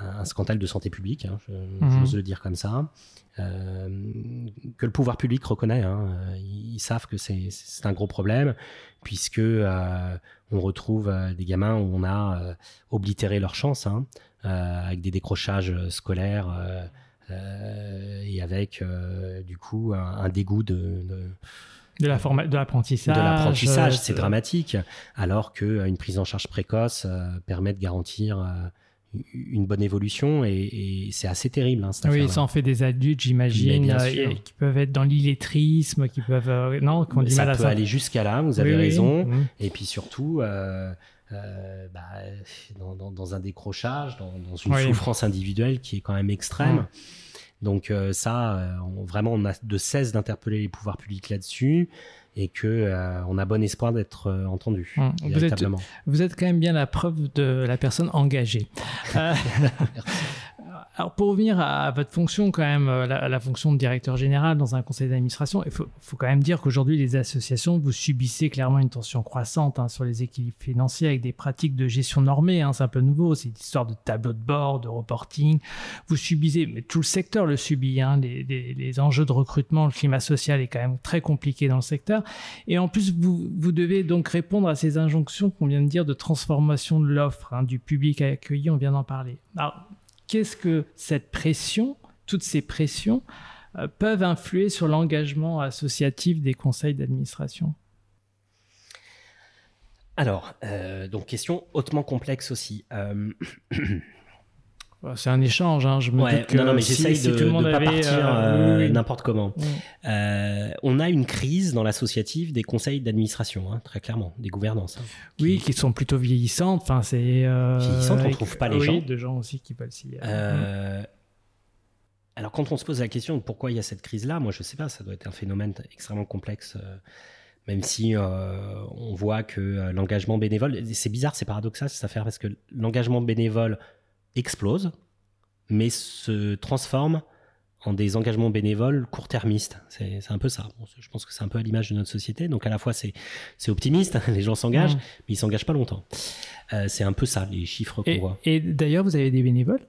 un scandale de santé publique, hein, je, mmh. j'ose le dire comme ça, euh, que le pouvoir public reconnaît. Hein, ils, ils savent que c'est, c'est un gros problème, puisque euh, on retrouve euh, des gamins où on a euh, oblitéré leur chance, hein, euh, avec des décrochages scolaires euh, euh, et avec, euh, du coup, un, un dégoût de... de De, la forma- de l'apprentissage. De l'apprentissage, euh, c'est euh... dramatique, alors qu'une prise en charge précoce euh, permet de garantir... Euh, une bonne évolution et, et c'est assez terrible. Hein, cette oui, ça en fait des adultes, j'imagine, euh, et, qui peuvent être dans l'illettrisme, qui peuvent... Euh, non, qu'on dit ça mal à ça. Ça peut aller jusqu'à là, vous avez oui, raison. Oui. Et puis surtout, euh, euh, bah, dans, dans, dans un décrochage, dans, dans une oui. souffrance individuelle qui est quand même extrême. Oui. Donc euh, ça, euh, on, vraiment, on a de cesse d'interpeller les pouvoirs publics là-dessus. Et qu'on euh, a bon espoir d'être euh, entendu, mmh. véritablement. Vous êtes, vous êtes quand même bien la preuve de la personne engagée. euh, alors pour revenir à, à votre fonction, quand même, la, la fonction de directeur général dans un conseil d'administration, il faut, faut quand même dire qu'aujourd'hui, les associations, vous subissez clairement une tension croissante hein, sur les équilibres financiers avec des pratiques de gestion normée. Hein, c'est un peu nouveau, c'est l'histoire de tableau de bord, de reporting. Vous subissez, mais tout le secteur le subit. Hein, les, les, les enjeux de recrutement, le climat social est quand même très compliqué dans le secteur. Et en plus, vous, vous devez donc répondre à ces injonctions qu'on vient de dire de transformation de l'offre, hein, du public accueilli, on vient d'en parler. Alors, qu'est-ce que cette pression, toutes ces pressions, euh, peuvent influer sur l'engagement associatif des conseils d'administration ? Alors, euh, donc question hautement complexe aussi. Euh... C'est un échange, hein. Je me ouais, doute que non, non, mais si, j'essaye si de ne pas partir euh, euh, n'importe comment. Oui. Euh, on a une crise dans l'associatif des conseils d'administration, hein, très clairement, des gouvernances. Hein, qui... Oui, qui sont plutôt vieillissantes. Enfin, c'est euh... vieillissantes, on ne trouve pas les oui, gens. Oui, de gens aussi qui veulent s'y... Euh... Mmh. Alors, quand on se pose la question de pourquoi il y a cette crise-là, moi, je ne sais pas, ça doit être un phénomène extrêmement complexe... Euh... Même si euh, on voit que l'engagement bénévole... C'est bizarre, c'est paradoxal cette affaire, parce que l'engagement bénévole... explose, mais se transforme en des engagements bénévoles court-termistes. C'est, c'est un peu ça. Bon, je pense que c'est un peu à l'image de notre société. Donc, à la fois, c'est, c'est optimiste, les gens s'engagent, mmh. mais ils ne s'engagent pas longtemps. Euh, c'est un peu ça, les chiffres qu'on et, voit. Et d'ailleurs, vous avez des bénévoles ?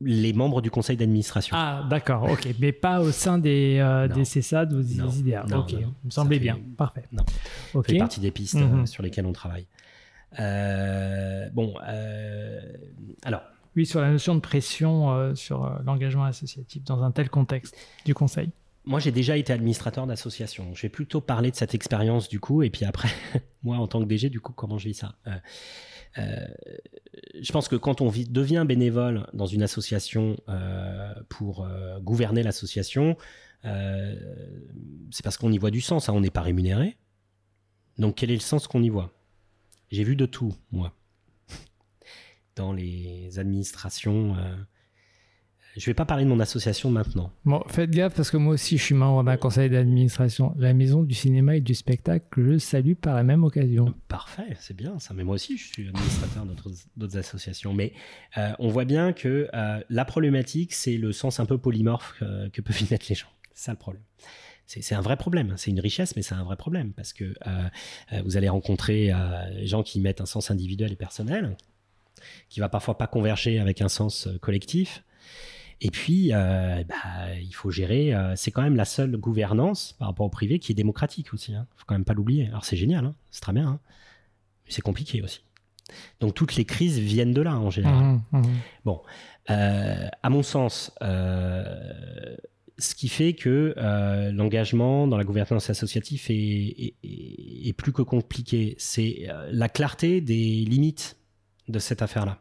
Les membres du conseil d'administration. Ah, d'accord, ok. Mais pas au sein des, euh, des SESSAD ou des non, I D A. Non, ok, non, non. Il me semblait fait, bien. Parfait. Non, okay. Ça fait partie des pistes mmh. euh, sur lesquelles on travaille. Euh, bon, euh, alors. Oui, sur la notion de pression euh, sur euh, l'engagement associatif dans un tel contexte du conseil. Moi, j'ai déjà été administrateur d'association. Je vais plutôt parler de cette expérience du coup, et puis après, moi, en tant que D G, du coup, comment je vis ça ? euh, euh, Je pense que quand on vit, devient bénévole dans une association euh, pour euh, gouverner l'association, euh, c'est parce qu'on y voit du sens. Hein. On n'est pas rémunéré. Donc, quel est le sens qu'on y voit ? J'ai vu de tout, moi, dans les administrations. Euh... Je ne vais pas parler de mon association maintenant. Bon, faites gaffe, parce que moi aussi, je suis membre d'un conseil d'administration. La maison du cinéma et du spectacle, je le salue par la même occasion. Parfait, c'est bien ça. Mais moi aussi, je suis administrateur d'autres, d'autres associations. Mais euh, on voit bien que euh, la problématique, c'est le sens un peu polymorphe euh, que peuvent y mettre les gens. C'est ça le problème. C'est, c'est un vrai problème, c'est une richesse, mais c'est un vrai problème parce que euh, vous allez rencontrer euh, des gens qui mettent un sens individuel et personnel, qui va parfois pas converger avec un sens collectif. Et puis, euh, bah, il faut gérer, euh, c'est quand même la seule gouvernance par rapport au privé qui est démocratique aussi. Hein. Faut quand même pas l'oublier. Alors c'est génial, hein, c'est très bien, hein, mais c'est compliqué aussi. Donc toutes les crises viennent de là en général. Mmh, mmh. Bon, euh, à mon sens... Euh, ce qui fait que euh, l'engagement dans la gouvernance associative est, est, est plus que compliqué. C'est euh, la clarté des limites de cette affaire-là.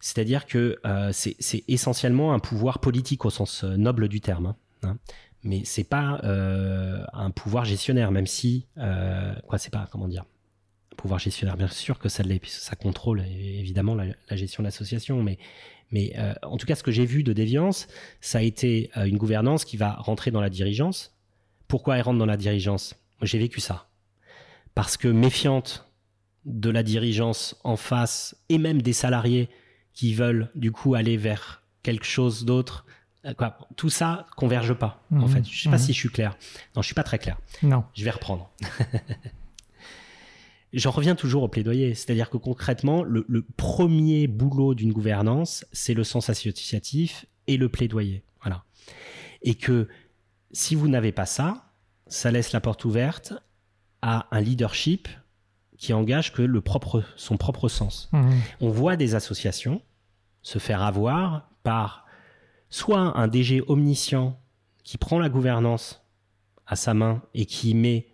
C'est-à-dire que euh, c'est, c'est essentiellement un pouvoir politique au sens noble du terme, hein, hein, mais c'est pas euh, un pouvoir gestionnaire, même si euh, quoi, c'est pas comment dire un pouvoir gestionnaire. Bien sûr que ça l'est, puisque ça contrôle évidemment la, la gestion de l'association, mais mais euh, en tout cas, ce que j'ai vu de déviance, ça a été euh, une gouvernance qui va rentrer dans la dirigeance. Pourquoi elle rentre dans la dirigeance ? Moi, j'ai vécu ça parce que méfiante de la dirigeance en face et même des salariés qui veulent du coup aller vers quelque chose d'autre, quoi, tout ça converge pas. Mmh, en fait, je sais mmh. pas si je suis clair. Non, je suis pas très clair. Non. Je vais reprendre. J'en reviens toujours au plaidoyer, c'est-à-dire que concrètement, le, le premier boulot d'une gouvernance, c'est le sens associatif et le plaidoyer. Voilà. Et que si vous n'avez pas ça, ça laisse la porte ouverte à un leadership qui engage que le propre, son propre sens. Mmh. On voit des associations se faire avoir par soit un D G omniscient qui prend la gouvernance à sa main et qui met,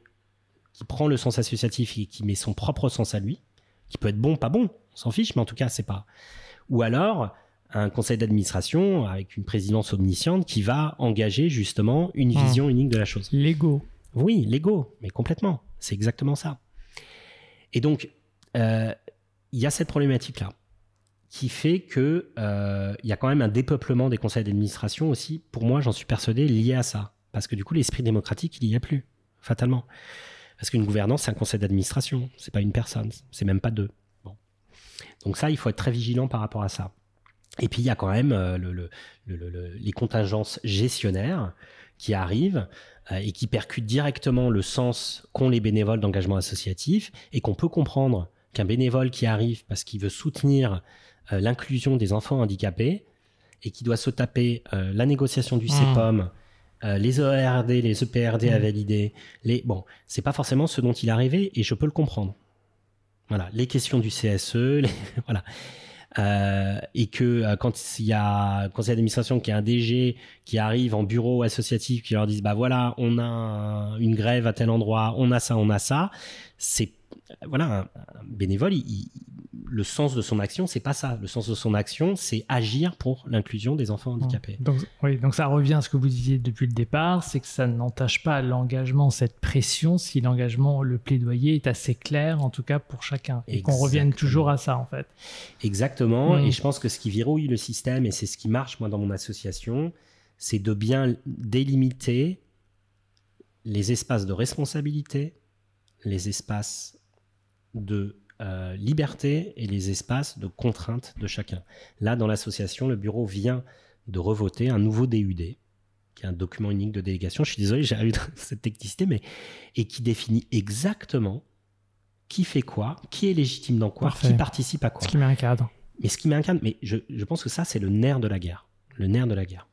qui prend le sens associatif et qui met son propre sens à lui, qui peut être bon, pas bon, on s'en fiche, mais en tout cas, c'est pas... Ou alors, un conseil d'administration avec une présidence omnisciente qui va engager justement une mmh. vision unique de la chose. L'ego. Oui, l'ego, mais complètement. C'est exactement ça. Et donc, il euh, y a cette problématique-là qui fait qu'il euh, y a quand même un dépeuplement des conseils d'administration aussi. Pour moi, j'en suis persuadé, lié à ça. Parce que du coup, l'esprit démocratique, il n'y a plus, fatalement. Parce qu'une gouvernance, c'est un conseil d'administration. C'est pas une personne, c'est même pas deux. Bon. Donc ça, il faut être très vigilant par rapport à ça. Et puis, il y a quand même euh, le, le, le, le, les contingences gestionnaires qui arrivent et qui percute directement le sens qu'ont les bénévoles d'engagement associatif, et qu'on peut comprendre qu'un bénévole qui arrive parce qu'il veut soutenir euh, l'inclusion des enfants handicapés et qui doit se taper euh, la négociation du C P O M, mmh. euh, les O R D, les E P R D mmh. à valider, les... bon, c'est pas forcément ce dont il est arrivé, et je peux le comprendre. Voilà, les questions du C S E, les... voilà. Euh, et que euh, quand il y a un conseil d'administration qui est un D G qui arrive en bureau associatif qui leur disent bah voilà, on a un, une grève à tel endroit, on a ça, on a ça, c'est voilà, un, un bénévole, il, il, le sens de son action, c'est pas ça. Le sens de son action, c'est agir pour l'inclusion des enfants handicapés. Donc, oui, donc ça revient à ce que vous disiez depuis le départ, c'est que ça n'entache pas l'engagement, cette pression, si l'engagement, le plaidoyer est assez clair, en tout cas pour chacun. Et exactement. Qu'on revienne toujours à ça, en fait. Exactement. Mmh. Et je pense que ce qui verrouille le système, et c'est ce qui marche, moi, dans mon association, c'est de bien délimiter les espaces de responsabilité, les espaces de euh, liberté et les espaces de contrainte de chacun. Là, dans l'association, le bureau vient de revoter un nouveau D U D, qui est un document unique de délégation. Je suis désolé, j'ai eu cette technicité, mais et qui définit exactement qui fait quoi, qui est légitime dans quoi, parfait. Qui participe à quoi. Ce qui met un cadre. Mais ce qui met un cadre, mais je, je pense que ça, c'est le nerf de la guerre. Le nerf de la guerre.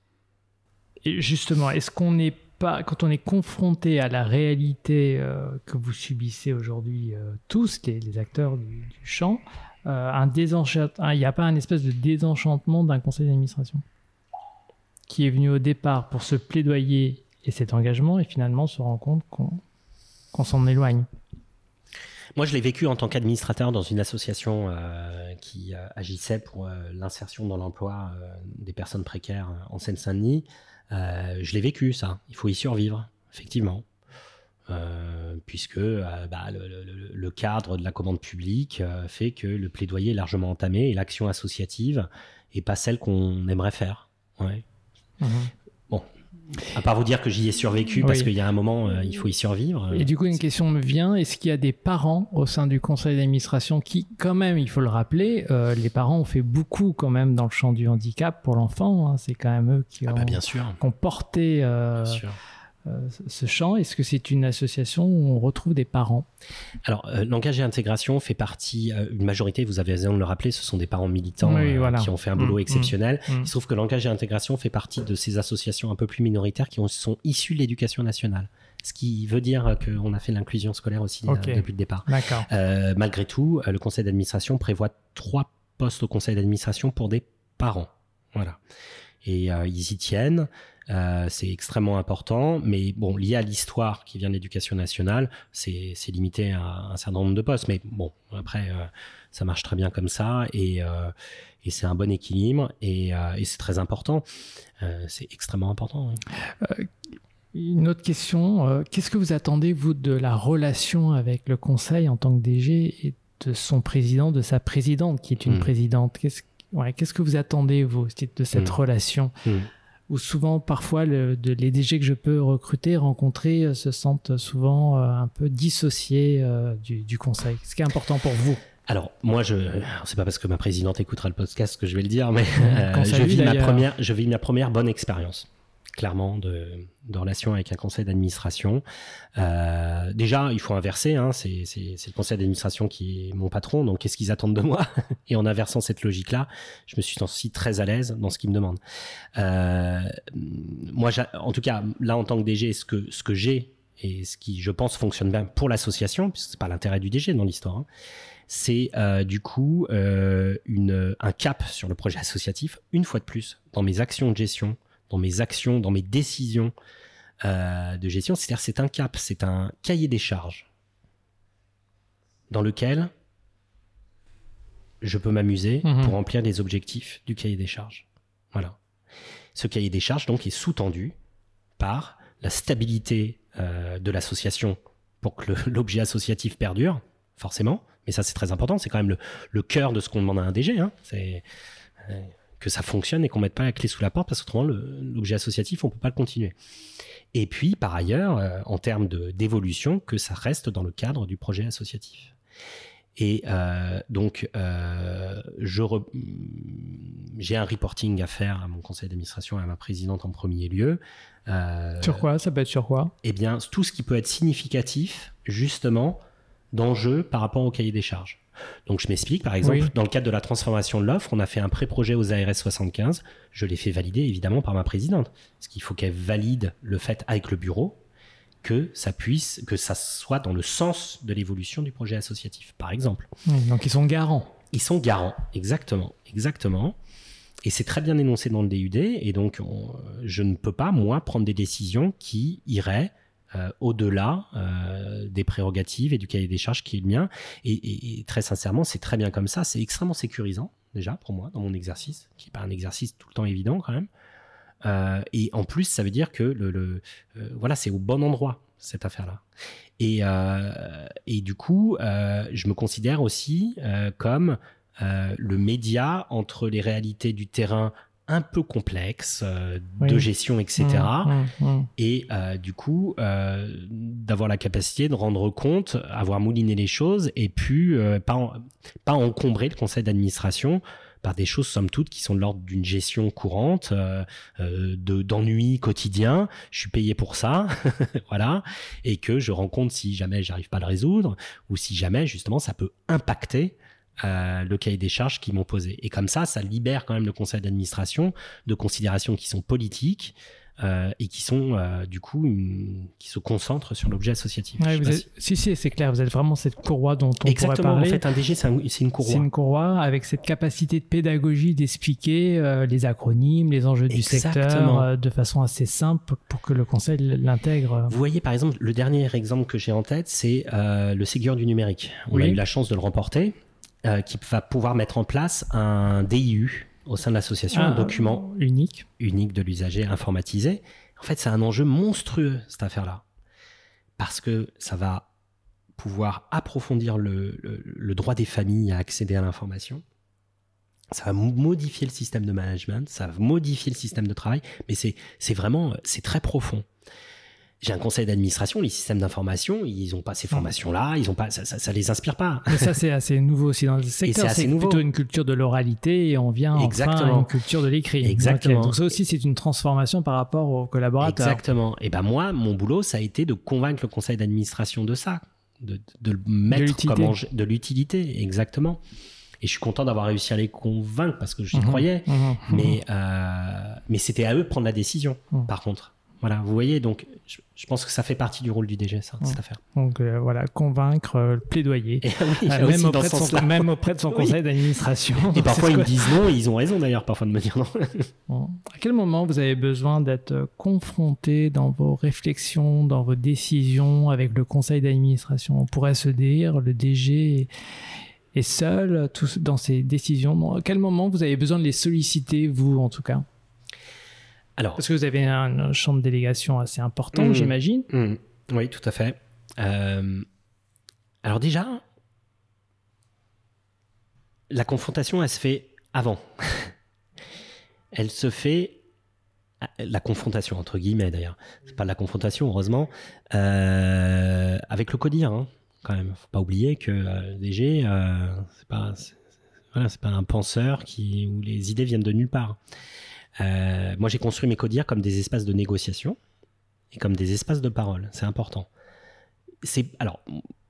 Et justement, est-ce qu'on est Pas, quand on est confronté à la réalité euh, que vous subissez aujourd'hui euh, tous, les, les acteurs du, du champ, euh, un désencha- un, il n'y a pas un espèce de désenchantement d'un conseil d'administration qui est venu au départ pour se plaidoyer et cet engagement et finalement se rend compte qu'on, qu'on s'en éloigne. Moi, je l'ai vécu en tant qu'administrateur dans une association euh, qui euh, agissait pour euh, l'insertion dans l'emploi euh, des personnes précaires euh, en Seine-Saint-Denis. Euh, je l'ai vécu, ça. Il faut y survivre, effectivement. Euh, puisque euh, bah, le, le, le cadre de la commande publique euh, fait que le plaidoyer est largement entamé et l'action associative n'est pas celle qu'on aimerait faire. Ouais. Mmh. Bon, à part vous dire que j'y ai survécu, parce oui. qu'il y a un moment, euh, il faut y survivre. Et euh, du coup, une c'est... question me vient. Est-ce qu'il y a des parents au sein du conseil d'administration qui, quand même, il faut le rappeler, euh, les parents ont fait beaucoup quand même dans le champ du handicap pour l'enfant. Hein. C'est quand même eux qui, ah bah, ont, bien sûr. Qui ont porté euh, euh, ce champ. Est-ce que c'est une association où on retrouve des parents ? Alors, euh, Langage et Intégration fait partie, euh, une majorité, vous avez raison de le rappeler, ce sont des parents militants oui, euh, voilà. qui ont fait un boulot mmh, exceptionnel. Mmh, mmh. Il se trouve que Langage et Intégration fait partie de ces associations un peu plus minoritaires qui ont, sont issues de l'éducation nationale. Ce qui veut dire qu'on a fait l'inclusion scolaire aussi okay. euh, depuis le départ. Euh, malgré tout, euh, le conseil d'administration prévoit trois postes au conseil d'administration pour des parents. Voilà. Et euh, ils y tiennent. Euh, c'est extrêmement important, mais bon, lié à l'histoire qui vient de l'Éducation nationale, c'est, c'est limité à un certain nombre de postes. Mais bon, après, euh, ça marche très bien comme ça, et, euh, et c'est un bon équilibre, et, euh, et c'est très important. Euh, c'est extrêmement important. Oui. Euh, une autre question, euh, qu'est-ce que vous attendez, vous, de la relation avec le Conseil en tant que D G et de son président, de sa présidente, qui est une mmh. présidente? Qu'est-ce, ouais, qu'est-ce que vous attendez, vous, de cette mmh. relation mmh. Où souvent, parfois, le, de, les D G que je peux recruter, rencontrer, euh, se sentent souvent euh, un peu dissociés euh, du, du conseil. Ce qui est important pour vous. Alors, moi, je, c'est pas parce que ma présidente écoutera le podcast que je vais le dire, mais euh, je, vis ma première, je vis ma première bonne expérience, clairement, de, de relation avec un conseil d'administration. Euh, déjà, il faut inverser, hein, c'est, c'est, c'est le conseil d'administration qui est mon patron, donc qu'est-ce qu'ils attendent de moi? Et en inversant cette logique-là, je me suis senti très à l'aise dans ce qu'ils me demandent. Euh, moi, j'a, en tout cas, là, en tant que D G, ce que, ce que j'ai et ce qui, je pense, fonctionne bien pour l'association, puisque c'est pas l'intérêt du D G dans l'histoire, hein, c'est euh, du coup euh, une, un cap sur le projet associatif, une fois de plus, dans mes actions de gestion, dans mes actions, dans mes décisions euh, de gestion. C'est-à-dire c'est un cap, c'est un cahier des charges dans lequel je peux m'amuser mmh. pour remplir les objectifs du cahier des charges. Voilà. Ce cahier des charges, donc, est sous-tendu par la stabilité euh, de l'association pour que le, l'objet associatif perdure, forcément. Mais ça, c'est très important. C'est quand même le, le cœur de ce qu'on demande à un D G. Hein. C'est... Euh, que ça fonctionne et qu'on ne mette pas la clé sous la porte, parce qu'autrement, le, l'objet associatif, on ne peut pas le continuer. Et puis, par ailleurs, euh, en termes de, d'évolution, que ça reste dans le cadre du projet associatif. Et euh, donc, euh, je re... j'ai un reporting à faire à mon conseil d'administration et à ma présidente en premier lieu. Euh, sur quoi? Ça peut être sur quoi? Eh bien, tout ce qui peut être significatif, justement, d'enjeu par rapport au cahier des charges. Donc, je m'explique, par exemple, oui. Dans le cadre de la transformation de l'offre, on a fait un pré-projet aux A R S soixante-quinze. Je l'ai fait valider, évidemment, par ma présidente. Parce qu'il faut qu'elle valide le fait avec le bureau que ça puisse, que ça soit dans le sens de l'évolution du projet associatif, par exemple. Donc, ils sont garants. Ils sont garants, exactement. Exactement. Et c'est très bien énoncé dans le D U D. Et donc, on, je ne peux pas, moi, prendre des décisions qui iraient Euh, au-delà euh, des prérogatives et du cahier des charges qui est le mien. Et, et, et très sincèrement, c'est très bien comme ça. C'est extrêmement sécurisant, déjà, pour moi, dans mon exercice, qui n'est pas un exercice tout le temps évident, quand même. Euh, et en plus, ça veut dire que le, le, euh, voilà, c'est au bon endroit, cette affaire-là. Et, euh, et du coup, euh, je me considère aussi euh, comme euh, le média entre les réalités du terrain un peu complexe, euh, oui. de gestion, et cetera. Mmh, mmh, mmh. Et euh, du coup, euh, d'avoir la capacité de rendre compte, avoir mouliné les choses et puis euh, pas, en, pas encombrer le conseil d'administration par des choses, somme toute, qui sont de l'ordre d'une gestion courante, euh, de, d'ennui quotidien. Je suis payé pour ça, voilà, et que je rencontre si jamais j'arrive pas à le résoudre ou si jamais, justement, ça peut impacter Euh, le cahier des charges qu'ils m'ont posé. Et comme ça, ça libère quand même le conseil d'administration de considérations qui sont politiques euh, et qui sont euh, du coup une... qui se concentrent sur l'objet associatif. Ouais, vous êtes... si... si, si, c'est clair. Vous êtes vraiment cette courroie dont on Exactement, pourrait parler. Exactement. En fait, un D G, c'est, un... c'est une courroie. C'est une courroie avec cette capacité de pédagogie d'expliquer euh, les acronymes, les enjeux du Exactement. secteur euh, de façon assez simple pour que le conseil l'intègre. Vous voyez, par exemple, le dernier exemple que j'ai en tête, c'est euh, le Ségur du numérique. On oui. a eu la chance de le remporter. Euh, qui va pouvoir mettre en place un D I U au sein de l'association, ah, un document unique. unique de l'usager informatisé. En fait, c'est un enjeu monstrueux, cette affaire-là, parce que ça va pouvoir approfondir le, le, le droit des familles à accéder à l'information. Ça va modifier le système de management, ça va modifier le système de travail, mais c'est, c'est vraiment, c'est très profond. J'ai un conseil d'administration, les systèmes d'information, ils n'ont pas ces formations-là, ils ont pas, ça, ça, ça les inspire pas. Mais ça, c'est assez nouveau aussi dans le secteur. Et c'est, c'est plutôt une culture de l'oralité et on vient Exactement. enfin à une culture de l'écrit. Exactement. Donc ça aussi, c'est une transformation par rapport aux collaborateurs. Exactement. Et ben moi, mon boulot, ça a été de convaincre le conseil d'administration de ça, de, de le mettre de l'utilité. comme en, de l'utilité. Exactement. Et je suis content d'avoir réussi à les convaincre parce que j'y mmh, croyais, mmh, mais mmh. Euh, mais c'était à eux de prendre la décision. Mmh. Par contre. Voilà, vous voyez, donc je, je pense que ça fait partie du rôle du D G, ça, cette affaire. Donc euh, voilà, convaincre, euh, plaidoyer, et, oui, euh, même, auprès son, même auprès de son conseil oui. d'administration. Et parfois ils me disent non, et ils ont raison d'ailleurs parfois de me dire non. Bon. À quel moment vous avez besoin d'être confronté dans vos réflexions, dans vos décisions avec le conseil d'administration ? On pourrait se dire, le D G est seul tout, dans ses décisions. Bon, à quel moment vous avez besoin de les solliciter, vous en tout cas ? Alors, parce que vous avez un champ de délégation assez important, mmh, j'imagine. Mmh, oui, tout à fait. Euh, alors déjà, la confrontation, elle se fait avant. Elle se fait... La confrontation, entre guillemets, d'ailleurs. C'est pas de la confrontation, heureusement. Euh, avec le Codire, hein, quand même. Faut pas oublier que le D G, euh, c'est pas, c'est, voilà, c'est pas un penseur qui, où les idées viennent de nulle part. Euh, moi, j'ai construit mes codires comme des espaces de négociation et comme des espaces de parole. C'est important. C'est, alors,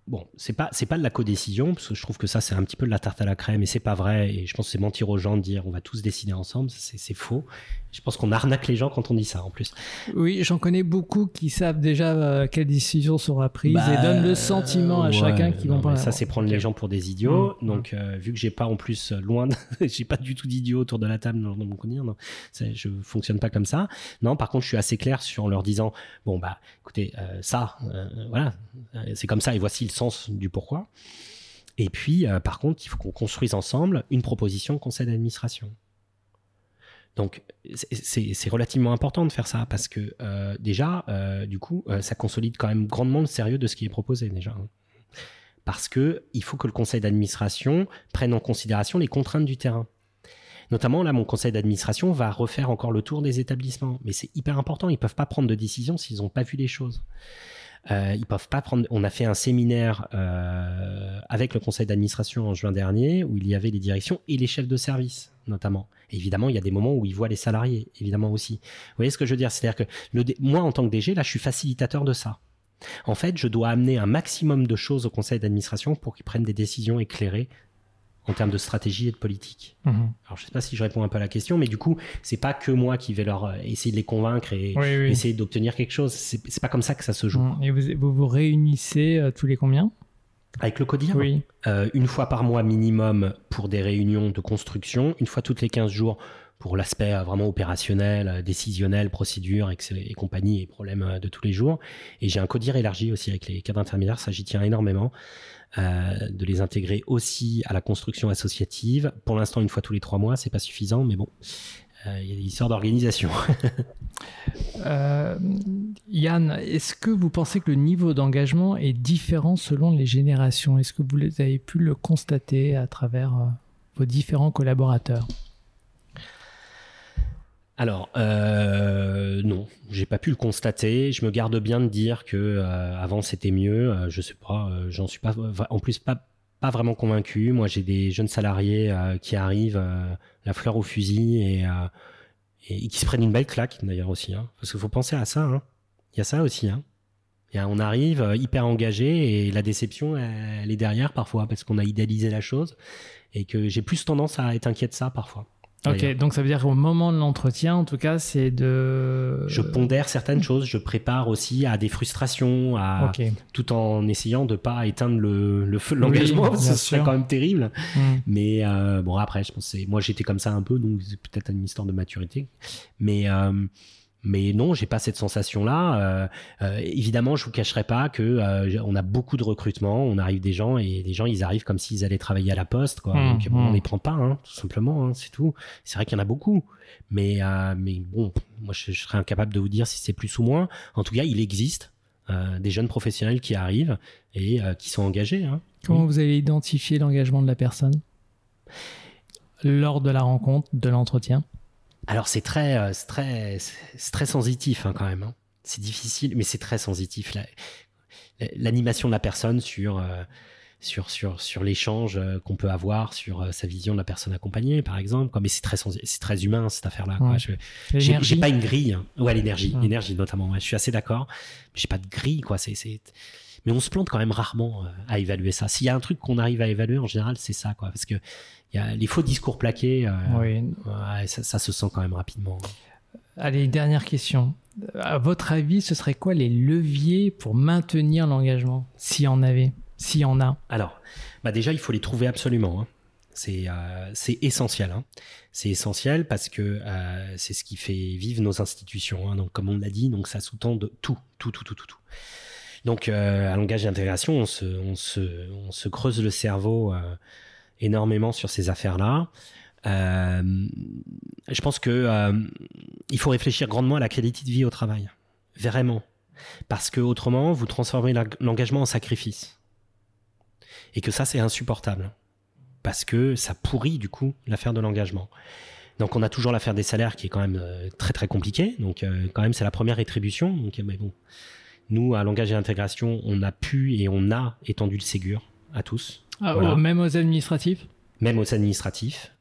bon, c'est pas, c'est pas de la codécision, parce que je trouve que ça, c'est un petit peu de la tarte à la crème, et c'est pas vrai. Et je pense que c'est mentir aux gens de dire on va tous décider ensemble. C'est, c'est faux. Je pense qu'on arnaque les gens quand on dit ça, en plus. Oui, j'en connais beaucoup qui savent déjà euh, quelle décision sera prise bah, et donnent le sentiment à ouais, chacun qu'ils vont pas. Ça, c'est prendre les gens pour des idiots. Mmh. Donc, euh, vu que j'ai pas en plus loin, de... j'ai pas du tout d'idiots autour de la table dans mon conduire. Non, c'est, je fonctionne pas comme ça. Non, par contre, je suis assez clair sur leur disant bon bah, écoutez, euh, ça, euh, voilà, c'est comme ça et voici le sens du pourquoi. Et puis, euh, par contre, il faut qu'on construise ensemble une proposition au conseil d'administration. Donc, c'est, c'est, c'est relativement important de faire ça parce que euh, déjà, euh, du coup, euh, ça consolide quand même grandement le sérieux de ce qui est proposé déjà. Parce que il faut que le conseil d'administration prenne en considération les contraintes du terrain. Notamment, là, mon conseil d'administration va refaire encore le tour des établissements. Mais c'est hyper important. Ils ne peuvent pas prendre de décision s'ils n'ont pas vu les choses. Euh, ils peuvent pas prendre. On a fait un séminaire euh, avec le conseil d'administration en juin dernier où il y avait les directions et les chefs de service notamment. Et évidemment, il y a des moments où ils voient les salariés, évidemment aussi. Vous voyez ce que je veux dire ? C'est-à-dire que le, moi, en tant que D G, là, je suis facilitateur de ça. En fait, je dois amener un maximum de choses au conseil d'administration pour qu'ils prennent des décisions éclairées en termes de stratégie et de politique. Mmh. Alors, je ne sais pas si je réponds un peu à la question, mais du coup, ce n'est pas que moi qui vais leur essayer de les convaincre et oui, oui. essayer d'obtenir quelque chose. Ce n'est pas comme ça que ça se joue. Mmh. Et vous, vous vous réunissez euh, tous les combien ? Avec le Codire ? Oui. Euh, une fois par mois minimum pour des réunions de construction, une fois toutes les quinze jours pour l'aspect euh, vraiment opérationnel, euh, décisionnel, procédure et, et compagnie et problèmes euh, de tous les jours. Et j'ai un Codire élargi aussi avec les cadres intermédiaires, ça j'y tiens énormément. Euh, de les intégrer aussi à la construction associative. Pour l'instant, une fois tous les trois mois, c'est pas suffisant, mais bon, euh, il y a des histoires d'organisation. euh, Yann, est-ce que vous pensez que le niveau d'engagement est différent selon les générations ? Est-ce que vous avez pu le constater à travers euh, vos différents collaborateurs ? Alors, euh, non, j'ai pas pu le constater. Je me garde bien de dire que euh, avant c'était mieux. Euh, je sais pas, euh, j'en suis pas, en plus pas, pas vraiment convaincu. Moi, j'ai des jeunes salariés euh, qui arrivent euh, la fleur au fusil et, euh, et, et qui se prennent une belle claque d'ailleurs aussi. Hein, parce qu'il faut penser à ça. Hein. Il y a ça aussi. Hein. Et on arrive hyper engagé et la déception, elle, elle est derrière parfois parce qu'on a idéalisé la chose et que j'ai plus tendance à être inquiet de ça parfois. Ok, donc ça veut dire qu'au moment de l'entretien, en tout cas, c'est de... Je pondère certaines choses, je prépare aussi à des frustrations, à... okay. tout en essayant de ne pas éteindre le, le feu de l'engagement, oui, parce que ce serait quand même terrible. Mmh. Mais euh, bon, après, je pense que c'est... moi j'étais comme ça un peu, donc c'est peut-être une histoire de maturité. Mais... Euh... Mais non, j'ai pas cette sensation-là. Euh, euh, évidemment, je vous cacherai pas que euh, on a beaucoup de recrutements. On arrive des gens et les gens, ils arrivent comme s'ils allaient travailler à la poste, quoi. Mmh, donc bon, mmh. on les prend pas, hein, tout simplement. Hein, c'est tout. C'est vrai qu'il y en a beaucoup, mais euh, mais bon, moi, je, je serais incapable de vous dire si c'est plus ou moins. En tout cas, il existe euh, des jeunes professionnels qui arrivent et euh, qui sont engagés. Hein. Comment oui. vous allez identifier l'engagement de la personne lors de la rencontre, de l'entretien ? Alors, c'est très, c'est très, c'est très sensitif hein, quand même. Hein. C'est difficile, mais c'est très sensitif. La, l'animation de la personne sur, euh, sur, sur, sur l'échange qu'on peut avoir, sur euh, sa vision de la personne accompagnée, par exemple. Quoi. Mais c'est très, c'est très humain, cette affaire-là. Quoi. Ouais. Je, j'ai, j'ai pas une grille. Hein. Ouais, l'énergie, ouais. l'énergie notamment. Ouais. Je suis assez d'accord. J'ai pas de grille, quoi. C'est, c'est... Mais on se plante quand même rarement euh, à évaluer ça. S'il y a un truc qu'on arrive à évaluer, en général, c'est ça. Quoi. Parce que il y a les faux discours plaqués, euh, oui. ouais, ça, ça se sent quand même rapidement. Allez, dernière question. À votre avis, ce serait quoi les leviers pour maintenir l'engagement, s'il y en avait, s'il y en a? Alors, bah déjà, il faut les trouver absolument. Hein. C'est, euh, c'est essentiel. Hein. C'est essentiel parce que euh, c'est ce qui fait vivre nos institutions. Hein. Donc, comme on l'a dit, donc ça sous-tend de tout, tout, tout, tout, tout, tout. Donc, euh, à Langage et Intégration, on se, on se, on se creuse le cerveau euh, énormément sur ces affaires-là. Euh, je pense que euh, il faut réfléchir grandement à la qualité de vie au travail, vraiment, parce que autrement vous transformez l'engagement en sacrifice, et que ça c'est insupportable, parce que ça pourrit du coup l'affaire de l'engagement. Donc on a toujours l'affaire des salaires qui est quand même euh, très très compliquée. Donc euh, quand même c'est la première rétribution. Donc mais bon, nous à Langage et Intégration on a pu et on a étendu le Ségur à tous. Ah, voilà. Même aux administratifs. Même aux administratifs.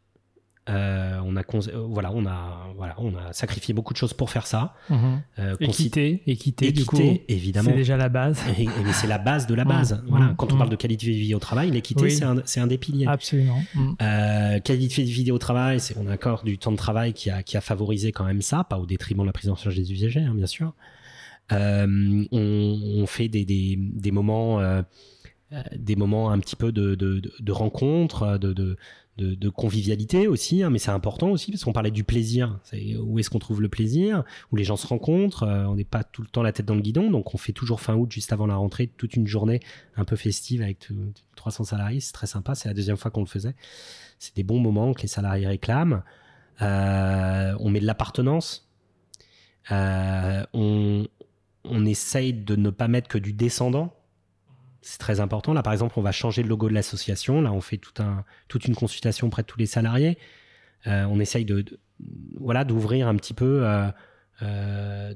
Euh, on a cons- euh, voilà, on a voilà, on a sacrifié beaucoup de choses pour faire ça. Mmh. Euh, équité, consi- équité, équité, du coup, évidemment. C'est déjà la base. Et, et, mais c'est la base de la base. Mmh. Voilà. Mmh. Quand on parle de qualité de vie au travail, l'équité, oui. c'est un, c'est un des piliers. Absolument. Mmh. Euh, qualité de vie au travail, c'est on a encore du temps de travail qui a qui a favorisé quand même ça, pas au détriment de la prise en charge des usagers, hein, bien sûr. Euh, on, on fait des des, des moments. Euh, des moments un petit peu de, de, de rencontres, de, de, de, de convivialité aussi, hein, mais c'est important aussi parce qu'on parlait du plaisir, c'est où est-ce qu'on trouve le plaisir, où les gens se rencontrent, euh, on n'est pas tout le temps la tête dans le guidon, donc on fait toujours fin août, juste avant la rentrée, toute une journée un peu festive avec tout, trois cents salariés, c'est très sympa, c'est la deuxième fois qu'on le faisait, c'est des bons moments que les salariés réclament, euh, on met de l'appartenance, euh, on, on essaye de ne pas mettre que du descendant. C'est très important. Là, par exemple, on va changer le logo de l'association. Là, on fait tout un, toute une consultation auprès de tous les salariés. Euh, on essaye de, de, voilà, d'ouvrir un petit peu euh, euh,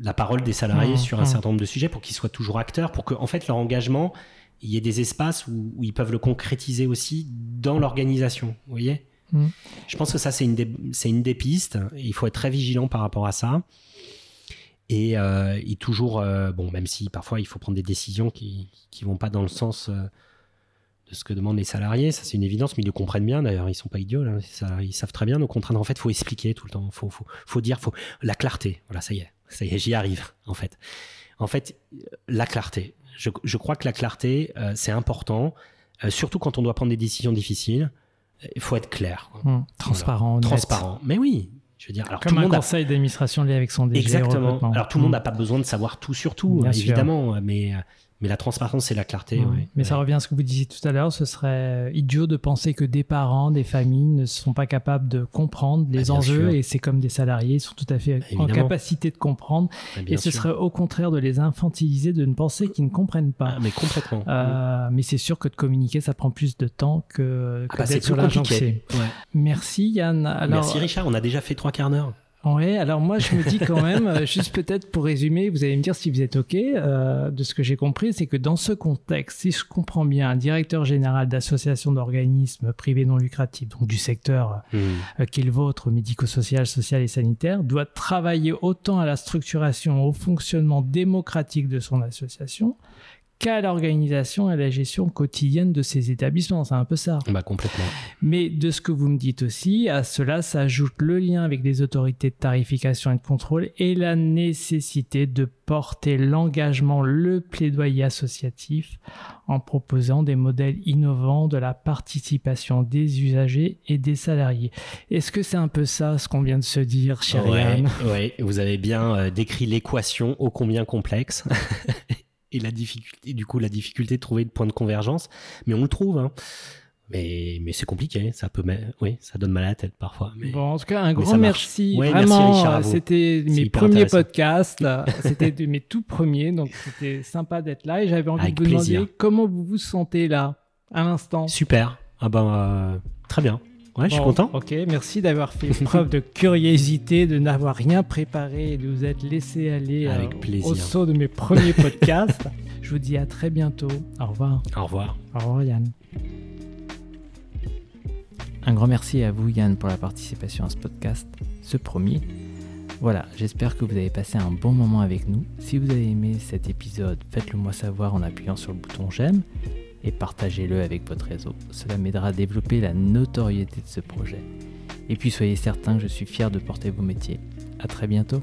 la parole des salariés mmh, sur un mmh. certain nombre de sujets pour qu'ils soient toujours acteurs, pour que, en fait, leur engagement, il y ait des espaces où, où ils peuvent le concrétiser aussi dans l'organisation. Vous voyez ? Mmh. Je pense que ça, c'est une des, c'est une des pistes. Il faut être très vigilant par rapport à ça. Et, euh, et toujours, euh, bon, même si parfois il faut prendre des décisions qui ne vont pas dans le sens euh, de ce que demandent les salariés, ça c'est une évidence, mais ils le comprennent bien d'ailleurs, ils ne sont pas idiots, là, ça, ils savent très bien nos contraintes. En fait, il faut expliquer tout le temps, il faut, faut, faut dire, faut... la clarté, voilà, ça y est, ça y est, j'y arrive en fait. En fait, la clarté, je, je crois que la clarté euh, c'est important, euh, surtout quand on doit prendre des décisions difficiles, il faut être clair. Mmh, transparent, honnête. Transparent, mais oui. Je veux dire, alors, comme tout un monde conseil a... d'administration lié avec son D G. Exactement. Alors tout le mmh. monde n'a pas besoin de savoir tout sur tout, bien évidemment, mais, mais la transparence et la clarté. Mmh. Ouais. Mais ouais. Ça revient à ce que vous disiez tout à l'heure, ce serait idiot de penser que des parents, des familles ne sont pas capables de comprendre les bah, enjeux, sûr. Et c'est comme des salariés, ils sont tout à fait évidemment. En capacité de comprendre, bah, et ce sûr. Serait au contraire de les infantiliser, de ne penser qu'ils ne comprennent pas. Ah, mais complètement. Euh, oui. Mais c'est sûr que de communiquer, ça prend plus de temps que, que ah, bah, d'être sur l'argent que c'est. Ouais. Merci Yann. Alors, merci Richard, on a déjà fait trois quart d'heure. Oui, alors moi je me dis quand même, juste peut-être pour résumer, vous allez me dire si vous êtes OK, euh, de ce que j'ai compris, c'est que dans ce contexte, si je comprends bien, un directeur général d'association d'organismes privés non lucratifs, donc du secteur mmh. euh, qui est le vôtre, médico-social, social et sanitaire, doit travailler autant à la structuration, au fonctionnement démocratique de son association, qu'à l'organisation et à la gestion quotidienne de ces établissements. C'est un peu ça. Bah complètement. Mais de ce que vous me dites aussi, à cela s'ajoute le lien avec les autorités de tarification et de contrôle et la nécessité de porter l'engagement, le plaidoyer associatif en proposant des modèles innovants de la participation des usagers et des salariés. Est-ce que c'est un peu ça ce qu'on vient de se dire, chère Yann ? Oui, vous avez bien décrit l'équation ô combien complexe. Et la difficulté, du coup, la difficulté de trouver le point de convergence, mais on le trouve, hein. Mais, mais c'est compliqué, ça peut, oui, ça donne mal à la tête parfois. Mais, bon, en tout cas, un grand merci. Ouais, vraiment, merci Richard, c'était mes premiers podcasts, c'était mes tout premiers, donc c'était sympa d'être là et j'avais envie avec de vous plaisir. Demander comment vous vous sentez là, à l'instant. Super, ah ben, euh, très bien. Ouais, bon, je suis content. Ok, merci d'avoir fait preuve de curiosité, de n'avoir rien préparé et de vous être laissé aller euh, au saut de mes premiers podcasts. Je vous dis à très bientôt. Au revoir. Au revoir. Au revoir, Yann. Un grand merci à vous, Yann, pour la participation à ce podcast, ce premier. Voilà, j'espère que vous avez passé un bon moment avec nous. Si vous avez aimé cet épisode, faites-le moi savoir en appuyant sur le bouton « J'aime ». Et partagez-le avec votre réseau. Cela m'aidera à développer la notoriété de ce projet. Et puis soyez certains que je suis fier de porter vos métiers. À très bientôt.